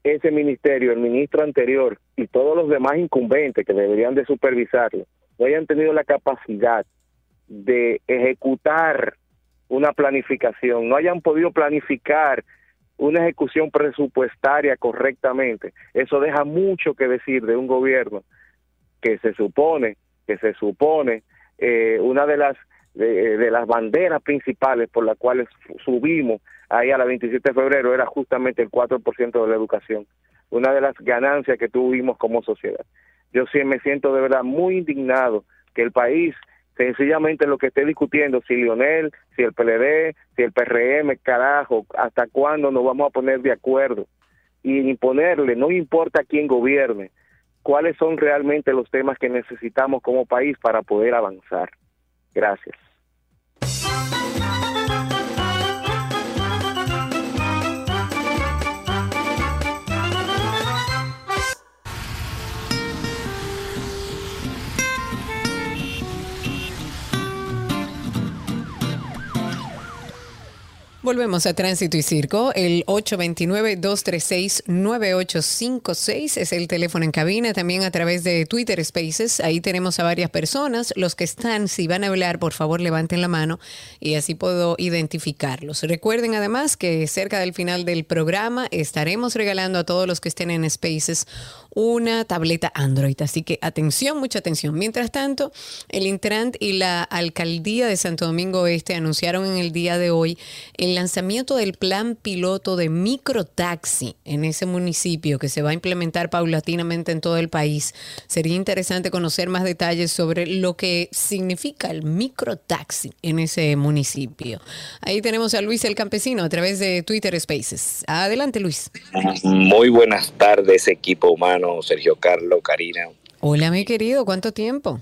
ese ministerio, el ministro anterior y todos los demás incumbentes que deberían de supervisarlo, no hayan tenido la capacidad de ejecutar una planificación, no hayan podido planificar una ejecución presupuestaria correctamente. Eso deja mucho que decir de un gobierno que se supone una de las banderas principales por las cuales subimos ahí a la 27 de febrero era justamente el 4% de la educación, una de las ganancias que tuvimos como sociedad. Yo sí me siento de verdad muy indignado que el país, sencillamente lo que esté discutiendo, si Lionel, si el PLD, si el PRM, carajo, hasta cuándo nos vamos a poner de acuerdo y imponerle, no importa quién gobierne, cuáles son realmente los temas que necesitamos como país para poder avanzar. Gracias. Volvemos a Tránsito y Circo. El 829-236-9856 es el teléfono en cabina. También a través de Twitter Spaces. Ahí tenemos a varias personas. Los que están, si van a hablar, por favor, levanten la mano y así puedo identificarlos. Recuerden además que cerca del final del programa estaremos regalando a todos los que estén en Spaces una tableta Android. Así que atención, mucha atención. Mientras tanto, el Intrant y la Alcaldía de Santo Domingo Este anunciaron en el día de hoy el lanzamiento del plan piloto de microtaxi en ese municipio que se va a implementar paulatinamente en todo el país. Sería interesante conocer más detalles sobre lo que significa el microtaxi en ese municipio. Ahí tenemos a Luis el Campesino a través de Twitter Spaces. Adelante, Luis. Muy buenas tardes, equipo humano. Sergio Carlo, Karina. Hola, mi querido, ¿cuánto tiempo?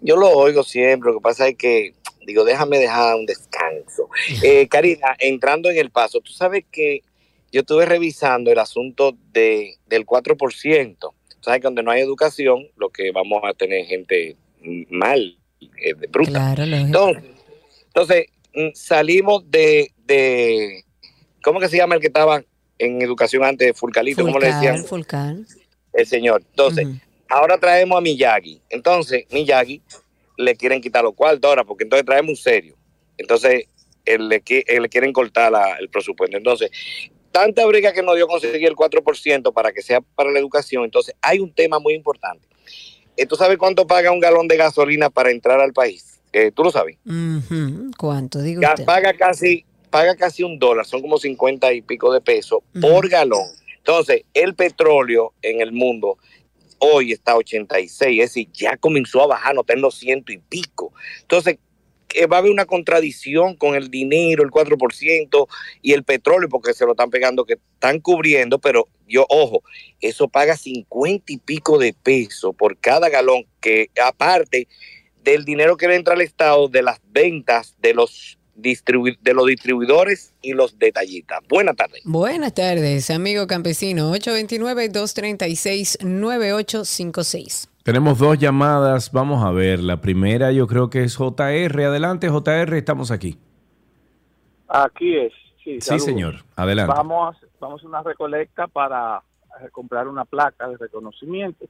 Yo lo oigo siempre, lo que pasa es que, digo, déjame dejar un descanso. Karina, entrando en el paso, tú sabes que yo estuve revisando el asunto del 4%. Tú sabes que donde no hay educación, lo que vamos a tener es gente mal, bruta. Claro, entonces, salimos de ¿cómo que se llama el que estaba en educación antes de Fulcalito, como le decían? Fulcal. El señor. Entonces, ahora traemos a Miyagi. Entonces, Miyagi le quieren quitar los cuartos ahora, porque entonces traemos un serio. Entonces, le quieren cortar el presupuesto. Entonces, tanta briga que nos dio conseguir el 4% para que sea para la educación. Entonces, hay un tema muy importante. ¿Tú sabes cuánto paga un galón de gasolina para entrar al país? ¿Tú lo sabes? ¿Cuánto? Digo usted. Paga casi $1, son como 50 y pico de pesos por galón. Entonces, el petróleo en el mundo hoy está 86, es decir, ya comenzó a bajar, no está en los 100 y pico. Entonces, va a haber una contradicción con el dinero, el 4% y el petróleo, porque se lo están pegando, que están cubriendo, pero yo, ojo, eso paga 50 y pico de pesos por cada galón, que aparte del dinero que le entra al Estado, de las ventas, de los distribuidores y los detallistas. Buenas tardes. Buenas tardes, amigo campesino. 829-236-9856. Tenemos dos llamadas. Vamos a ver. La primera yo creo que es JR. Adelante, JR. Estamos aquí. Aquí es. Sí, saludos. Sí, señor. Adelante. Vamos a una recolecta para comprar una placa de reconocimiento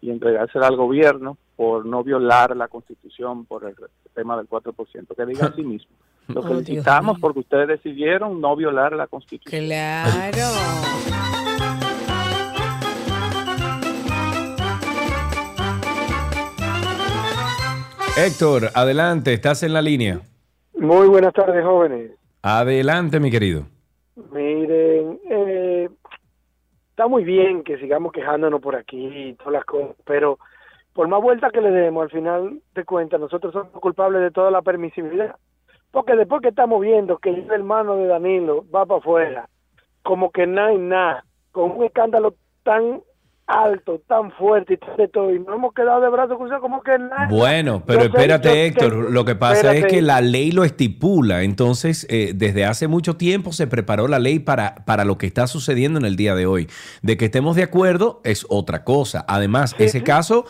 y entregársela al gobierno por no violar la Constitución por el tema del 4%. Que diga a sí mismo. Lo felicitamos porque ustedes decidieron no violar la Constitución. ¡Claro! Héctor, adelante, estás en la línea. Muy buenas tardes, jóvenes. Adelante, mi querido. Miren, está muy bien que sigamos quejándonos por aquí y todas las cosas, pero por más vueltas que le demos, al final de cuentas, nosotros somos culpables de toda la permisividad. Porque después que estamos viendo que el hermano de Danilo va para afuera, como que nada, con un escándalo tan alto, tan fuerte y todo, y nos hemos quedado de brazos cruzados como que nada. Bueno, pero espérate, Héctor, lo que pasa es que la ley lo estipula, entonces desde hace mucho tiempo se preparó la ley para lo que está sucediendo en el día de hoy. De que estemos de acuerdo es otra cosa. Además, ese caso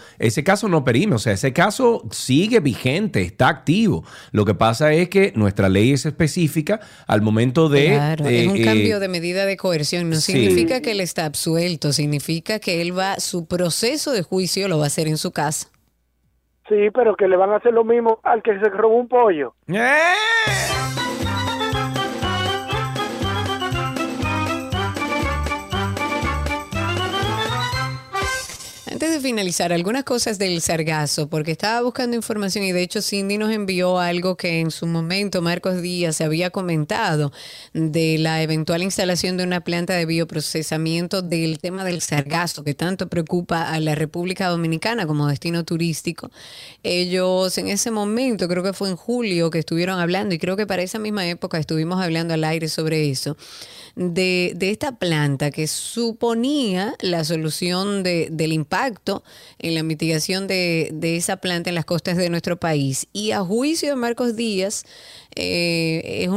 no perime, o sea, ese caso sigue vigente, está activo. Lo que pasa es que nuestra ley es específica al momento de... Claro, es un cambio de medida de coerción, no significa que él está absuelto, significa que él va, su proceso de juicio lo va a hacer en su casa. Sí, pero que le van a hacer lo mismo al que se robó un pollo. Antes de finalizar, algunas cosas del sargazo, porque estaba buscando información y de hecho Cindy nos envió algo que en su momento Marcos Díaz había comentado de la eventual instalación de una planta de bioprocesamiento del tema del sargazo que tanto preocupa a la República Dominicana como destino turístico. Ellos en ese momento, creo que fue en julio que estuvieron hablando y creo que para esa misma época estuvimos hablando al aire sobre eso, de esta planta que suponía la solución del impacto en la mitigación de esa planta en las costas de nuestro país. Y a juicio de Marcos Díaz, era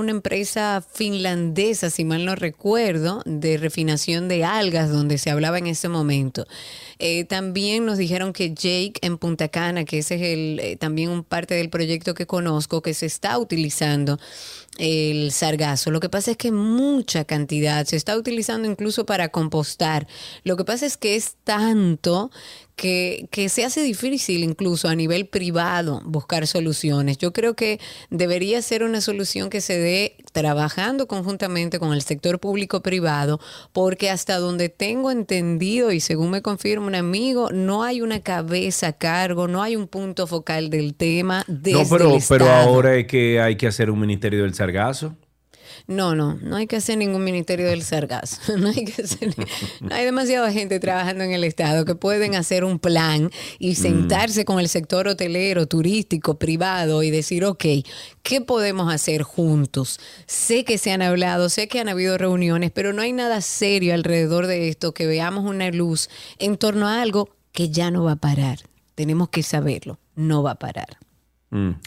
una empresa finlandesa, si mal no recuerdo, de refinación de algas, donde se hablaba en ese momento. También nos dijeron que Jake en Punta Cana, que ese es también un parte del proyecto que conozco, que se está utilizando el sargazo. Lo que pasa es que mucha cantidad se está utilizando incluso para compostar. Lo que pasa es que es tanto que se hace difícil incluso a nivel privado buscar soluciones. Yo creo que debería ser una solución que se dé trabajando conjuntamente con el sector público-privado, porque hasta donde tengo entendido y según me confirma un amigo, no hay una cabeza a cargo, no hay un punto focal del tema desde el Estado. No, pero ahora es que hay que hacer un ministerio del sargazo. No hay que hacer ningún ministerio del sargazo. No hay demasiada gente trabajando en el Estado que pueden hacer un plan y sentarse con el sector hotelero, turístico, privado y decir, ok, ¿qué podemos hacer juntos? Sé que se han hablado, sé que han habido reuniones, pero no hay nada serio alrededor de esto, que veamos una luz en torno a algo que ya no va a parar. Tenemos que saberlo, no va a parar.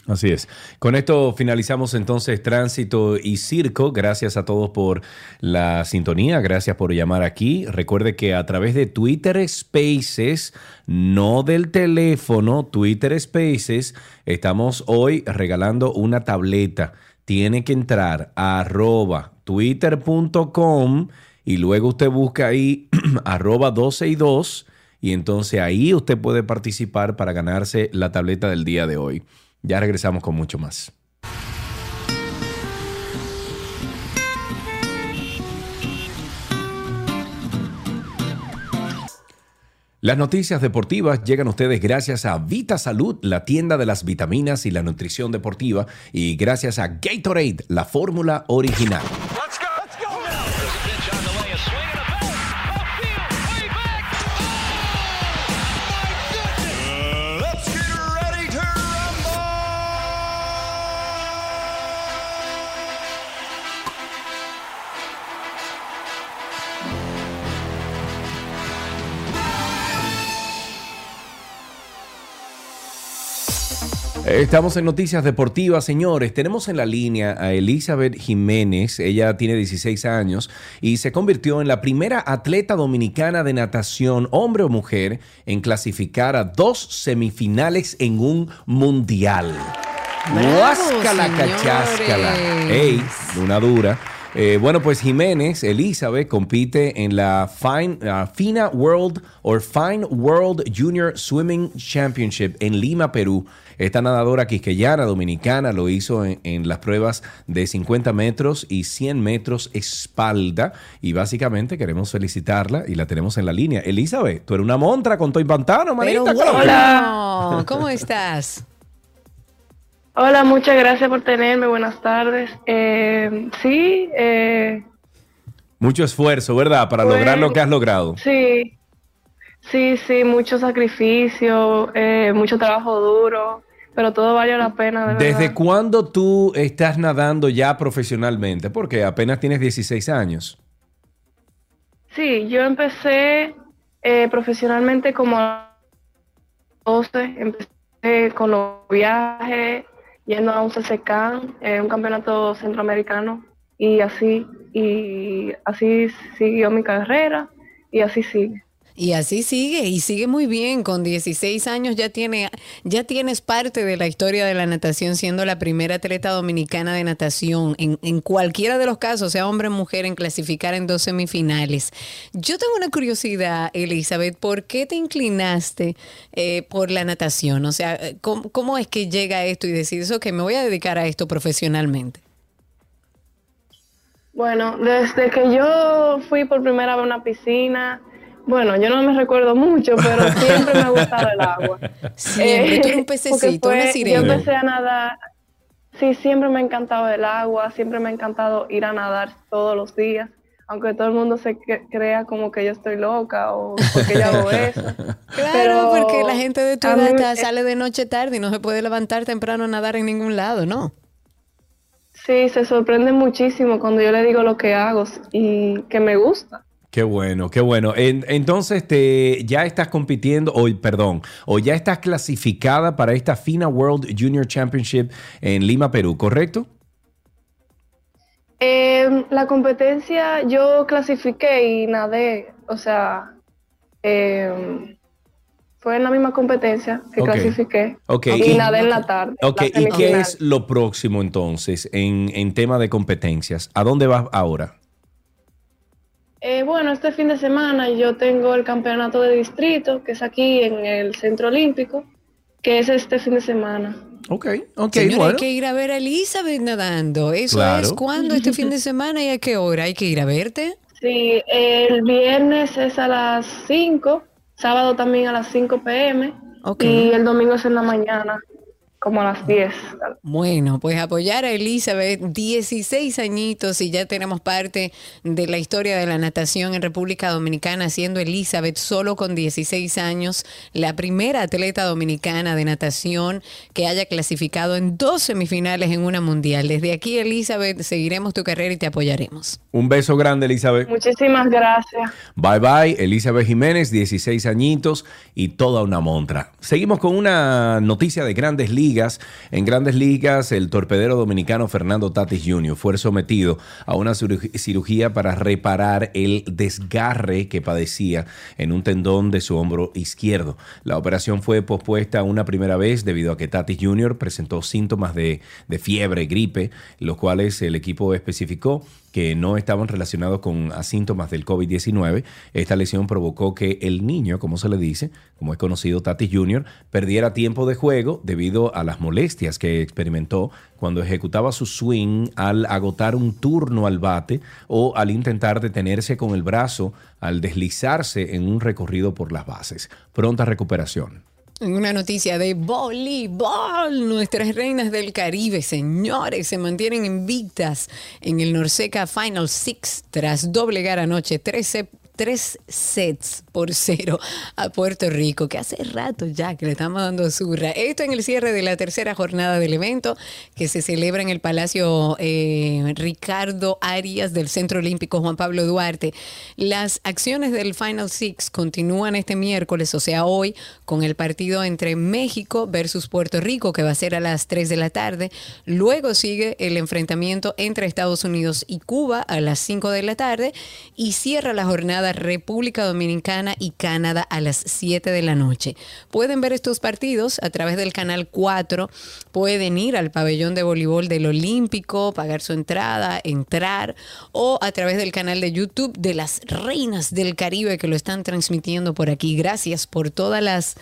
Así es. Con esto finalizamos entonces Tránsito y Circo. Gracias a todos por la sintonía. Gracias por llamar aquí. Recuerde que a través de Twitter Spaces, no del teléfono, Twitter Spaces, estamos hoy regalando una tableta. Tiene que entrar a @twitter.com y luego usted busca ahí @12y2 y entonces ahí usted puede participar para ganarse la tableta del día de hoy. Ya regresamos con mucho más. Las noticias deportivas llegan a ustedes gracias a VitaSalud, la tienda de las vitaminas y la nutrición deportiva, y gracias a Gatorade, la fórmula original. Estamos en Noticias Deportivas, señores. Tenemos en la línea a Elizabeth Jiménez. Ella tiene 16 años y se convirtió en la primera atleta dominicana de natación, hombre o mujer, en clasificar a 2 semifinales en un mundial. ¡Guáscala, cacháscala! ¡Ey! Una dura. Bueno, pues Jiménez, Elizabeth, compite en la FINA World or Fine World Junior Swimming Championship en Lima, Perú. Esta nadadora quisqueyana dominicana lo hizo en las pruebas de 50 metros y 100 metros espalda. Y básicamente queremos felicitarla y la tenemos en la línea. Elizabeth, tú eres una montra con tu impantano, manita. ¡Hola! ¿Cómo estás? Hola, muchas gracias por tenerme. Buenas tardes. Mucho esfuerzo, ¿verdad? Para lograr lo que has logrado. Sí, mucho sacrificio, mucho trabajo duro, pero todo valió la pena, de verdad. ¿Desde cuándo tú estás nadando ya profesionalmente? Porque apenas tienes 16 años. Sí, yo empecé Profesionalmente, como a los 12, empecé con los viajes, yendo a un CCK, un campeonato centroamericano, y así siguió mi carrera, y así sigue. Y así sigue, y sigue muy bien. Con 16 años ya tienes parte de la historia de la natación, siendo la primera atleta dominicana de natación, en cualquiera de los casos, sea hombre o mujer, en clasificar en dos semifinales. Yo tengo una curiosidad, Elizabeth, ¿por qué te inclinaste por la natación? O sea, ¿cómo es que llega esto y decides, ok, me voy a dedicar a esto profesionalmente? Bueno, desde que yo fui por primera vez a una piscina... Bueno, yo no me recuerdo mucho, pero siempre me ha gustado el agua. Siempre, tú eres un pececito, una sirena. Yo empecé a nadar, sí, siempre me ha encantado el agua, siempre me ha encantado ir a nadar todos los días, aunque todo el mundo se crea como que yo estoy loca o porque yo hago eso. Claro, pero porque la gente de tu edad sale de noche tarde y no se puede levantar temprano a nadar en ningún lado, ¿no? Sí, se sorprende muchísimo cuando yo le digo lo que hago y que me gusta. Qué bueno, qué bueno. Entonces, ya estás compitiendo, o ya estás clasificada para esta FINA World Junior Championship en Lima, Perú, ¿correcto? La competencia yo clasifiqué y nadé, o sea, fue en la misma competencia que clasifiqué y nadé en la tarde. Okay. ¿Y qué es lo próximo entonces en tema de competencias? ¿A dónde vas ahora? Bueno, este fin de semana yo tengo el campeonato de distrito, que es aquí en el Centro Olímpico, que es este fin de semana. Ok, señora, bueno. Hay que ir a ver a Elizabeth nadando. Eso claro. Es cuando este fin de semana y a qué hora hay que ir a verte. Sí, el viernes es a las 5, sábado también a las 5 p.m. Y el domingo es en la mañana. Como a las 10. Bueno, pues apoyar a Elizabeth, 16 añitos y ya tenemos parte de la historia de la natación en República Dominicana, siendo Elizabeth solo con 16 años la primera atleta dominicana de natación que haya clasificado en dos semifinales en una mundial. Desde aquí, Elizabeth, seguiremos tu carrera y te apoyaremos. Un beso grande, Elizabeth. Muchísimas gracias. Bye, bye. Elizabeth Jiménez, 16 añitos y toda una montra. Seguimos con una noticia de Grandes Ligas. En Grandes Ligas, el torpedero dominicano Fernando Tatis Jr. fue sometido a una cirugía para reparar el desgarre que padecía en un tendón de su hombro izquierdo. La operación fue pospuesta una primera vez debido a que Tatis Jr. presentó síntomas de fiebre, gripe, los cuales el equipo especificó que no estaban relacionados con síntomas del COVID-19. Esta lesión provocó que el niño, como se le dice, como es conocido Tatis Jr., perdiera tiempo de juego debido a las molestias que experimentó cuando ejecutaba su swing al agotar un turno al bate o al intentar detenerse con el brazo al deslizarse en un recorrido por las bases. Pronta recuperación. En una noticia de voleibol, nuestras reinas del Caribe, señores, se mantienen invictas en el Norseca Final Six tras doblegar anoche 3-0 a Puerto Rico, que hace rato ya que le estamos dando zurra. Esto en el cierre de la tercera jornada del evento que se celebra en el Palacio Ricardo Arias del Centro Olímpico Juan Pablo Duarte. Las acciones del Final Six continúan este miércoles, o sea hoy, con el partido entre México versus Puerto Rico, que va a ser a las 3 de la tarde. Luego sigue el enfrentamiento entre Estados Unidos y Cuba a las 5 de la tarde y cierra la jornada República Dominicana y Canadá a las 7 de la noche. Pueden ver estos partidos a través del canal 4, pueden ir al pabellón de voleibol del Olímpico, pagar su entrada, entrar, o a través del canal de YouTube de las Reinas del Caribe que lo están transmitiendo por aquí. Gracias por todas las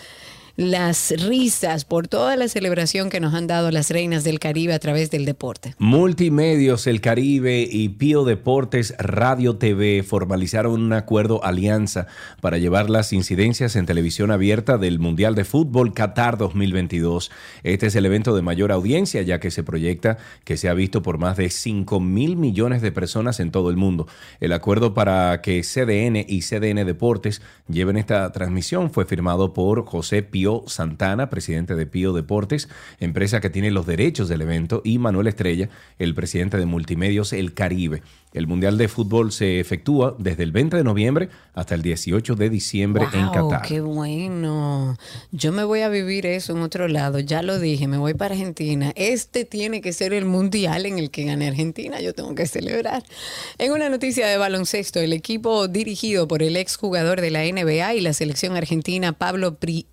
risas, por toda la celebración que nos han dado las Reinas del Caribe a través del deporte. Multimedios El Caribe y Pío Deportes Radio TV formalizaron un acuerdo alianza para llevar las incidencias en televisión abierta del Mundial de Fútbol Qatar 2022. Este es el evento de mayor audiencia, ya que se proyecta que se ha visto por más de 5,000 millones de personas en todo el mundo. El acuerdo para que CDN y CDN Deportes lleven esta transmisión fue firmado por José Pío Pío Santana, presidente de Pío Deportes, empresa que tiene los derechos del evento, y Manuel Estrella, el presidente de Multimedios El Caribe. El Mundial de Fútbol se efectúa desde el 20 de noviembre hasta el 18 de diciembre en Qatar. ¡Qué bueno! Yo me voy a vivir eso en otro lado. Ya lo dije, me voy para Argentina. Este tiene que ser el Mundial en el que gane Argentina. Yo tengo que celebrar. En una noticia de baloncesto, el equipo dirigido por el exjugador de la NBA y la selección argentina, Pablo Prigioni,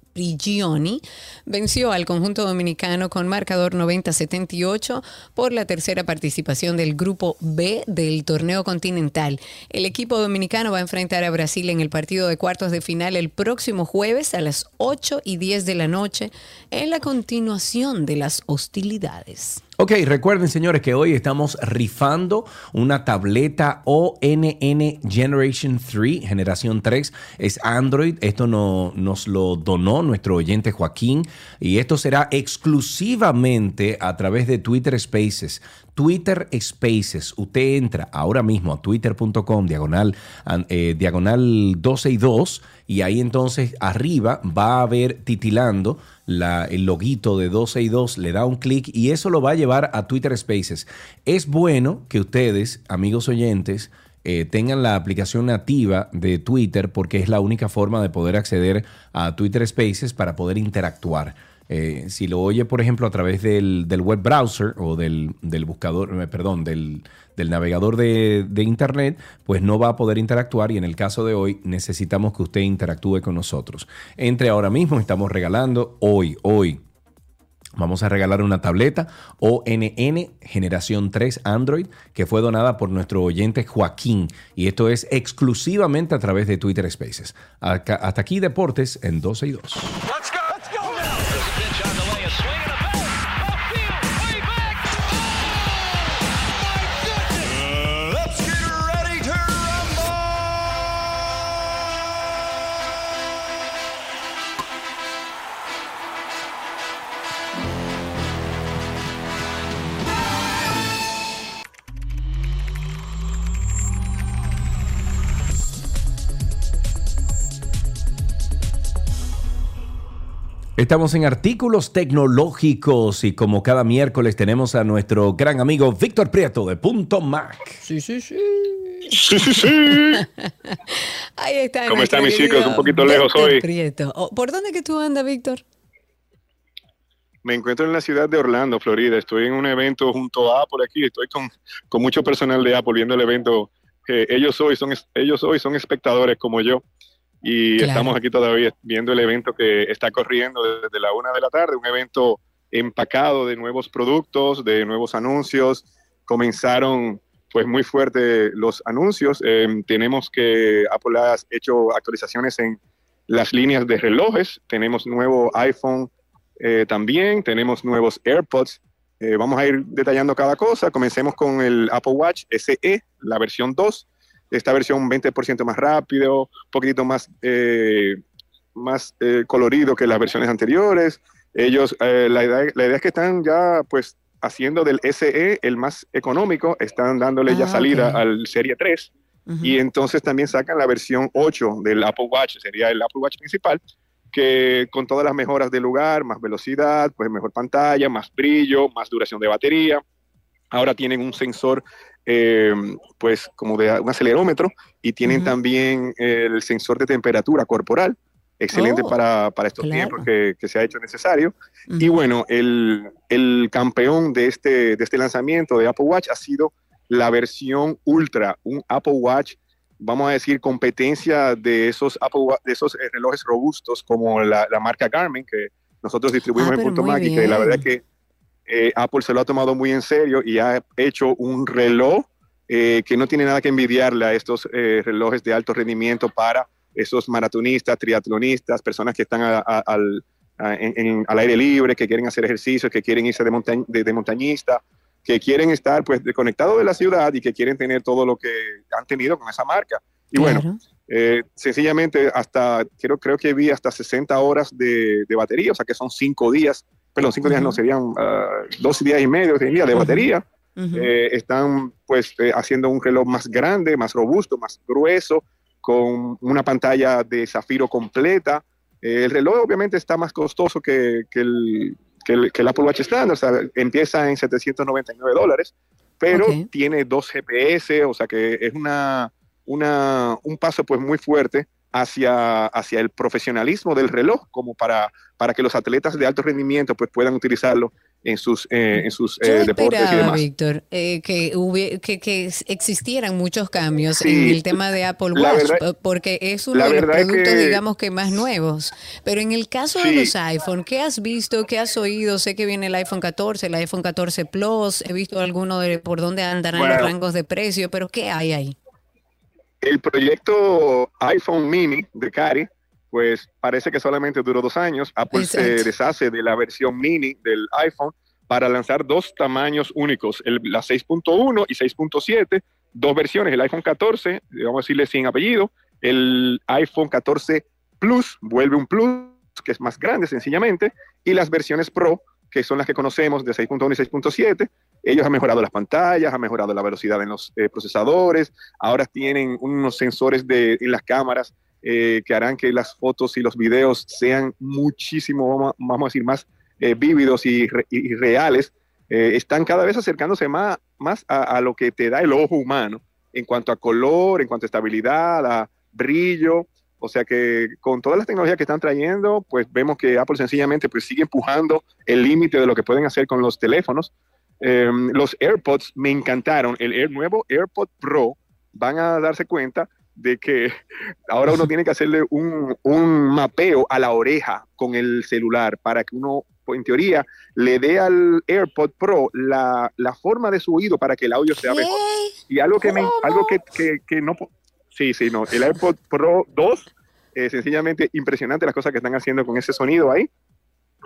venció al conjunto dominicano con marcador 90-78 por la tercera participación del Grupo B del torneo continental. El equipo dominicano va a enfrentar a Brasil en el partido de cuartos de final el próximo jueves a las 8:10 de la noche, en la continuación de las hostilidades. Ok, recuerden, señores, que hoy estamos rifando una tableta ONN Generation 3, Generación 3, es Android. Esto nos lo donó nuestro oyente Joaquín, y esto será exclusivamente a través de Twitter Spaces. Twitter Spaces, usted entra ahora mismo a twitter.com /12y2, y ahí entonces arriba va a ver titilando el loguito de 12y2, le da un clic y eso lo va a llevar a Twitter Spaces. Es bueno que ustedes, amigos oyentes, tengan la aplicación nativa de Twitter, porque es la única forma de poder acceder a Twitter Spaces para poder interactuar. Si lo oye, por ejemplo, a través del web browser o del buscador, perdón, del navegador de internet, pues no va a poder interactuar, y en el caso de hoy necesitamos que usted interactúe con nosotros. Entre ahora mismo, estamos regalando hoy. Vamos a regalar una tableta ONN Generación 3 Android que fue donada por nuestro oyente Joaquín. Y esto es exclusivamente a través de Twitter Spaces. Hasta aquí Deportes en 12y2. Estamos en Artículos Tecnológicos, y como cada miércoles tenemos a nuestro gran amigo Víctor Prieto de Punto Mac. Sí. Ahí está. ¿Cómo están mis chicos? Un poquito lejos hoy. Oh, ¿por dónde que tú andas, Víctor? Me encuentro en la ciudad de Orlando, Florida. Estoy en un evento junto a Apple aquí. Estoy con mucho personal de Apple viendo el evento. Ellos hoy son espectadores como yo. Y claro, Estamos aquí todavía viendo el evento que está corriendo desde la 1:00 p.m, un evento empacado de nuevos productos, de nuevos anuncios. Comenzaron pues muy fuerte los anuncios. Tenemos que Apple ha hecho actualizaciones en las líneas de relojes. Tenemos nuevo iPhone también, tenemos nuevos AirPods. Vamos a ir detallando cada cosa. Comencemos con el Apple Watch SE, la versión 2. Esta versión 20% más rápido, un poquitito más, más colorido que las versiones anteriores. Ellos, la idea es que están ya pues haciendo del SE el más económico, están dándole ya salida al Serie 3. Uh-huh. Y entonces también sacan la versión 8 del Apple Watch, sería el Apple Watch principal, que con todas las mejoras del lugar, más velocidad, pues mejor pantalla, más brillo, más duración de batería. Ahora tienen un sensor pues como de un acelerómetro, y tienen también el sensor de temperatura corporal, excelente para estos tiempos que se ha hecho necesario. Y bueno, el campeón de este lanzamiento de Apple Watch ha sido la versión Ultra, un Apple Watch, vamos a decir, competencia de esos relojes robustos como la marca Garmin, que nosotros distribuimos en Punto Mac, y que la verdad es que Apple se lo ha tomado muy en serio y ha hecho un reloj que no tiene nada que envidiarle a estos relojes de alto rendimiento para esos maratonistas, triatlonistas, personas que están al aire libre, que quieren hacer ejercicios, que quieren irse de montañista, que quieren estar pues desconectados de la ciudad y que quieren tener todo lo que han tenido con esa marca. Y bueno, sencillamente creo que vi hasta 60 horas de batería, o sea que son 5 días. Perdón, 5 días no, serían 2 días y medio, 3 días de batería. Están pues haciendo un reloj más grande, más robusto, más grueso, con una pantalla de zafiro completa, El reloj obviamente está más costoso que el Apple Watch estándar, o sea, empieza en $799, pero tiene 2 GPS, o sea que es un paso pues muy fuerte hacia el profesionalismo del reloj, como para que los atletas de alto rendimiento pues puedan utilizarlo en sus deportes y demás. Víctor, que existieran muchos cambios en el tema de Apple Watch, porque es uno de los productos, digamos, que más nuevos. Pero en el caso de los iPhone, ¿qué has visto? ¿Qué has oído? Sé que viene el iPhone 14, el iPhone 14 Plus, he visto alguno de por dónde andarán los rangos de precio, pero ¿qué hay ahí? El proyecto iPhone Mini de Cari, pues parece que solamente duró 2 años. Apple se deshace de la versión mini del iPhone para lanzar 2 tamaños únicos, la 6.1 y 6.7, 2 versiones, el iPhone 14, vamos a decirle sin apellido, el iPhone 14 Plus, vuelve un Plus, que es más grande sencillamente, y las versiones Pro, que son las que conocemos de 6.1 y 6.7, ellos han mejorado las pantallas, han mejorado la velocidad en los procesadores, ahora tienen unos sensores en las cámaras, que harán que las fotos y los videos sean muchísimo, vamos a decir, más vívidos y reales. Están cada vez acercándose más a lo que te da el ojo humano en cuanto a color, en cuanto a estabilidad, a brillo. O sea que con todas las tecnologías que están trayendo, pues vemos que Apple sencillamente pues, sigue empujando el límite de lo que pueden hacer con los teléfonos. Los AirPods me encantaron. El nuevo AirPod Pro, van a darse cuenta de que ahora uno tiene que hacerle un mapeo a la oreja con el celular para que uno, en teoría, le dé al AirPod Pro la forma de su oído para que el audio sea mejor. Y algo que no... Sí, no. El AirPod Pro 2, sencillamente impresionante las cosas que están haciendo con ese sonido ahí.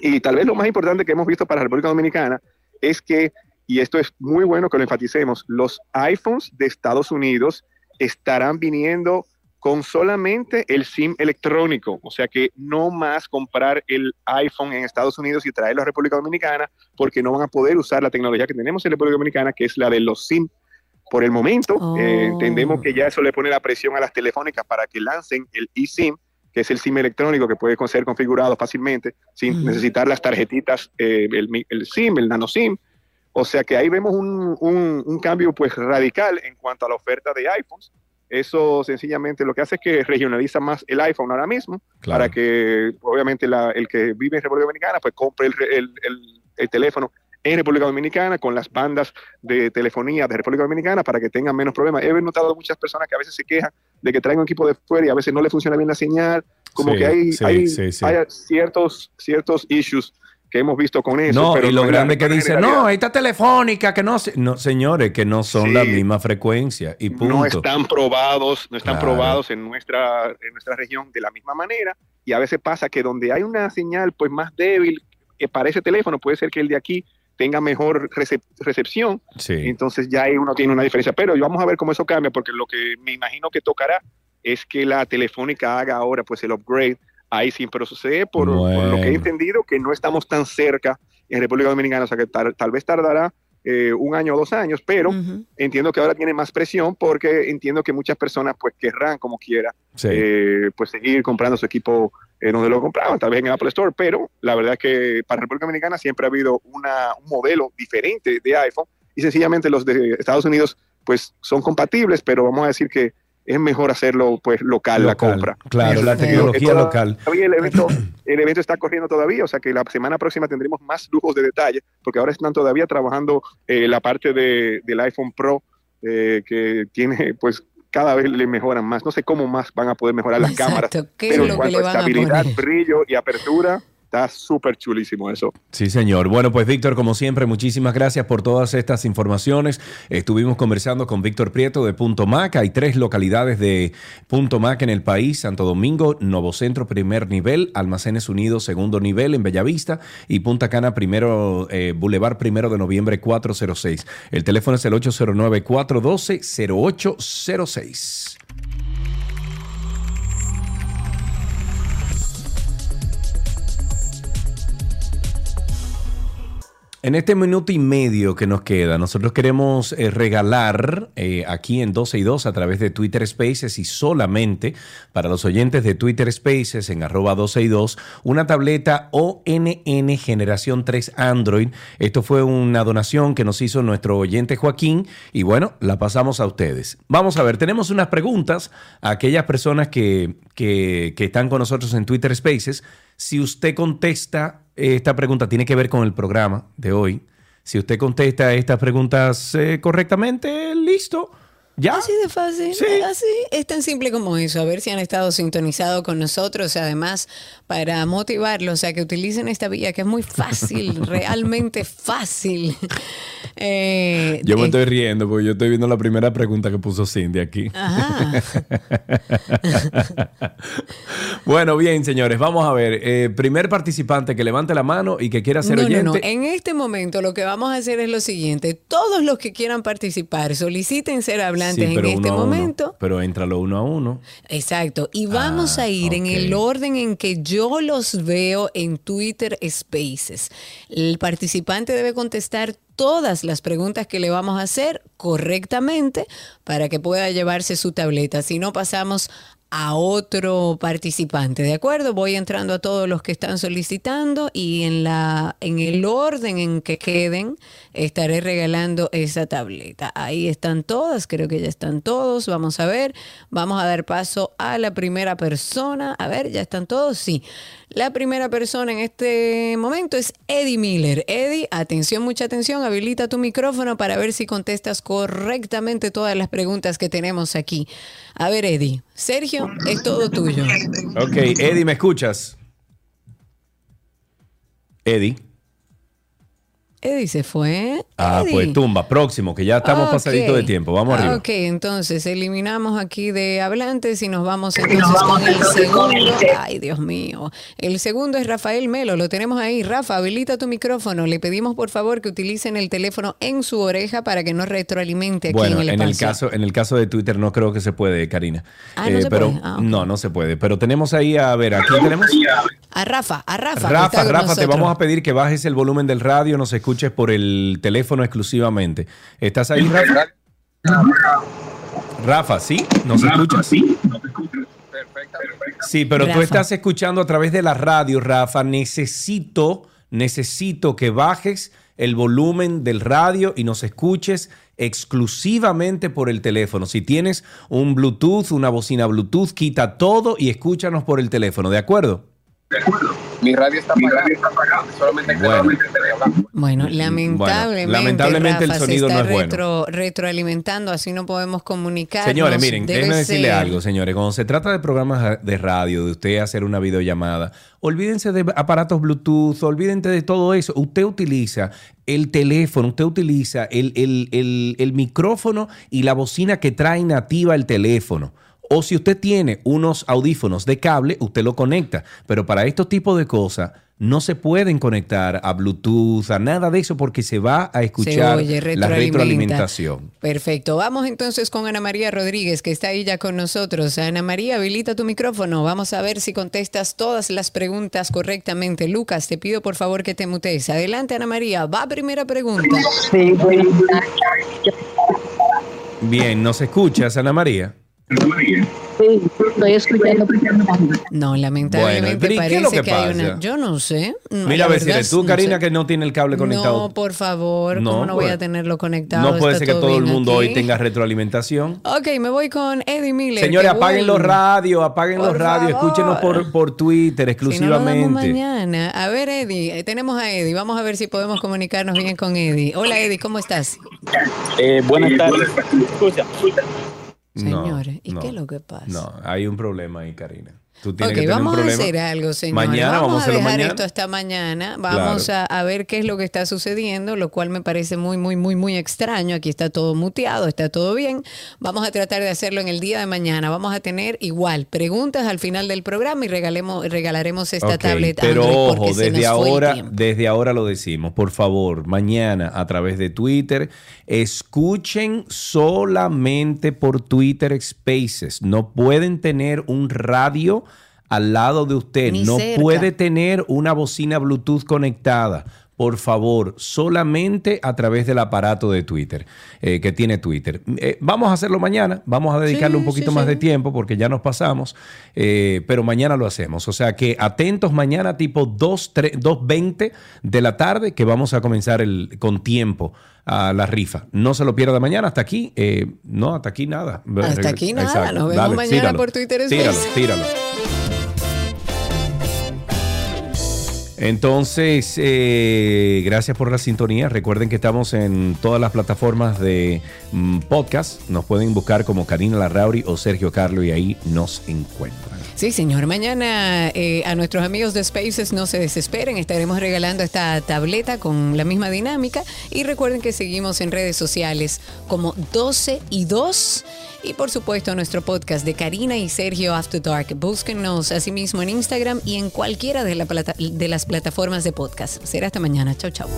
Y tal vez lo más importante que hemos visto para la República Dominicana es que, y esto es muy bueno que lo enfaticemos, los iPhones de Estados Unidos estarán viniendo con solamente el SIM electrónico, o sea que no más comprar el iPhone en Estados Unidos y traerlo a República Dominicana, porque no van a poder usar la tecnología que tenemos en República Dominicana, que es la de los SIM. Por el momento, entendemos que ya eso le pone la presión a las telefónicas para que lancen el eSIM, que es el SIM electrónico que puede ser configurado fácilmente sin necesitar las tarjetitas, el SIM, el nano SIM. O sea que ahí vemos un cambio pues radical en cuanto a la oferta de iPhones. Eso sencillamente lo que hace es que regionaliza más el iPhone ahora mismo, para que obviamente el que vive en República Dominicana pues compre el teléfono en República Dominicana con las bandas de telefonía de República Dominicana para que tengan menos problemas. He notado muchas personas que a veces se quejan de que traen un equipo de fuera y a veces no le funciona bien la señal, como que hay ciertos issues que hemos visto con eso. No, pero y lo grande que dicen, no, esta telefónica, que no... No, señores, que no son la misma frecuencia y punto. No están probados en nuestra región de la misma manera, y a veces pasa que donde hay una señal pues más débil para ese teléfono, puede ser que el de aquí tenga mejor recepción, entonces ya ahí uno tiene una diferencia. Pero vamos a ver cómo eso cambia, porque lo que me imagino que tocará es que la telefónica haga ahora pues el upgrade. Ahí sí, pero sucede por lo que he entendido que no estamos tan cerca en República Dominicana, o sea que tal vez tardará 1 año o 2 años, pero entiendo que ahora tiene más presión porque entiendo que muchas personas pues querrán como quiera pues seguir comprando su equipo donde lo compraban, tal vez en el Apple Store, pero la verdad es que para República Dominicana siempre ha habido un modelo diferente de iPhone y sencillamente los de Estados Unidos pues son compatibles, pero vamos a decir que es mejor hacerlo pues local la compra. Claro, la tecnología local. El evento está corriendo todavía, o sea que la semana próxima tendremos más lujos de detalle, porque ahora están todavía trabajando la parte del iPhone Pro, que tiene pues cada vez le mejoran más. No sé cómo más van a poder mejorar las cámaras, pero en cuanto a estabilidad, brillo y apertura, está súper chulísimo eso. Sí, señor. Bueno, pues Víctor, como siempre, muchísimas gracias por todas estas informaciones. Estuvimos conversando con Víctor Prieto de Punto Mac. Hay 3 localidades de Punto Mac en el país: Santo Domingo, Novocentro, primer nivel, Almacenes Unidos, segundo nivel, en Bellavista, y Punta Cana, Boulevard 1 de Noviembre, 406. El teléfono es el 809-412-0806. En este minuto y medio que nos queda, nosotros queremos regalar aquí en 12 y 2 a través de Twitter Spaces y solamente para los oyentes de Twitter Spaces en @12y2 una tableta ONN Generación 3 Android. Esto fue una donación que nos hizo nuestro oyente Joaquín y bueno, la pasamos a ustedes. Vamos a ver, tenemos unas preguntas a aquellas personas que están con nosotros en Twitter Spaces. Si usted contesta esta pregunta, tiene que ver con el programa de hoy. Si usted contesta estas preguntas correctamente, listo. ¿Ya? Así de fácil, sí. Así. Es tan simple como eso, a ver si han estado sintonizados con nosotros, además para motivarlos a que utilicen esta vía que es muy fácil, realmente fácil. Yo me estoy riendo porque yo estoy viendo la primera pregunta que puso Cindy aquí. Ajá. Bueno, bien, señores, vamos a ver. Primer participante que levante la mano y que quiera ser oyente. No. En este momento lo que vamos a hacer es lo siguiente. Todos los que quieran participar, soliciten ser hablantes. Sí, pero en este momento. Uno, pero éntralo uno a uno. Exacto. Y vamos a ir en el orden en que yo los veo en Twitter Spaces. El participante debe contestar todas las preguntas que le vamos a hacer correctamente para que pueda llevarse su tableta. Si no, pasamos a otro participante, ¿de acuerdo? Voy entrando a todos los que están solicitando y en el orden en que queden estaré regalando esa tableta. Ahí están todas, creo que ya están todos. Vamos a ver, vamos a dar paso a la primera persona. A ver, ¿ya están todos? Sí. La primera persona en este momento es Eddie Miller. Eddie, atención, mucha atención, habilita tu micrófono para ver si contestas correctamente todas las preguntas que tenemos aquí. A ver, Eddie. Sergio, es todo tuyo. Ok, Eddie, ¿me escuchas? Eddie. Eddie se fue. Ah, Eddie, pues tumba, próximo, que ya estamos pasadito de tiempo. Vamos arriba. Ok, entonces eliminamos aquí de hablantes y nos vamos entonces con el segundo. Ay, Dios mío. El segundo es Rafael Melo, lo tenemos ahí. Rafa, habilita tu micrófono. Le pedimos por favor que utilicen el teléfono en su oreja para que no retroalimente aquí en el espacio. En el caso de Twitter no creo que se puede, Karina. No se puede. Pero tenemos ahí, a ver, aquí tenemos a Rafa. Rafa, te vamos a pedir que bajes el volumen del radio, nos escuches por el teléfono exclusivamente. ¿Estás ahí, Rafa? Rafa, ¿sí? ¿Nos escuchas? Sí, no te escucho. Perfecto. Sí, pero Rafa, tú estás escuchando a través de la radio, Rafa. Necesito que bajes el volumen del radio y nos escuches exclusivamente por el teléfono. Si tienes un Bluetooth, una bocina Bluetooth, quita todo y escúchanos por el teléfono, ¿de acuerdo? De acuerdo. Mi radio está apagada. Bueno, lamentablemente Rafa, el sonido no es bueno. Retroalimentando, así no podemos comunicarnos. Señores, miren, déjenme decirle algo, señores. Cuando se trata de programas de radio, de usted hacer una videollamada, olvídense de aparatos Bluetooth, olvídense de todo eso. Usted utiliza el teléfono, usted utiliza el micrófono y la bocina que trae nativa el teléfono. O si usted tiene unos audífonos de cable, usted lo conecta. Pero para estos tipos de cosas no se pueden conectar a Bluetooth, a nada de eso, porque se va a escuchar la retroalimentación. Perfecto. Vamos entonces con Ana María Rodríguez, que está ahí ya con nosotros. Ana María, habilita tu micrófono. Vamos a ver si contestas todas las preguntas correctamente. Lucas, te pido por favor que te mutees. Adelante, Ana María. Va primera pregunta. Sí, buenas tardes. Bien, ¿nos escuchas, Ana María? Sí, estoy escuchando. No, lamentablemente parece que hay una... Yo no sé. No, mira, a ver si eres tú, Karina, que no tiene el cable conectado. No, por favor, ¿cómo no voy a tenerlo conectado? No puede ser que todo el mundo hoy tenga retroalimentación. Ok, me voy con Eddie Miller. Señores, apaguen los radios, escúchenos por Twitter exclusivamente. Si no, mañana. A ver, Eddie, tenemos a Eddie. Vamos a ver si podemos comunicarnos bien con Eddie. Hola, Eddie, ¿cómo estás? Buenas tardes. Escucha. Señores, ¿qué es lo que pasa? No, hay un problema ahí, Karina. Tú tienes que tener vamos un problema. A hacer algo, señores. Mañana vamos a dejar esto hasta mañana. Vamos a ver qué es lo que está sucediendo, lo cual me parece muy extraño. Aquí está todo muteado, está todo bien. Vamos a tratar de hacerlo en el día de mañana. Vamos a tener igual preguntas al final del programa y regalaremos esta tableta. Pero Android, ojo, desde ahora lo decimos. Por favor, mañana a través de Twitter, escuchen solamente por Twitter Spaces. No pueden tener un radio al lado de usted, no puede tener una bocina Bluetooth conectada. por favor, solamente a través del aparato de Twitter, que tiene Twitter. Vamos a hacerlo mañana, vamos a dedicarle un poquito más de tiempo porque ya nos pasamos, pero mañana lo hacemos. O sea que atentos mañana tipo 2:20 de la tarde que vamos a comenzar con tiempo a la rifa. No se lo pierda mañana. Hasta aquí, no, hasta aquí nada. Hasta aquí nada. Exacto. Nos vemos mañana por Twitter. Tíralo. Entonces, gracias por la sintonía. Recuerden que estamos en todas las plataformas de podcast. Nos pueden buscar como Karina Larrauri o Sergio Carlo y ahí nos encuentran. Sí, señor. Mañana a nuestros amigos de Spaces no se desesperen. Estaremos regalando esta tableta con la misma dinámica. Y recuerden que seguimos en redes sociales como 12y2. Y por supuesto nuestro podcast de Karina y Sergio After Dark. Búsquennos asimismo en Instagram y en cualquiera de las plataformas de podcast. Será hasta mañana. Chau, chau.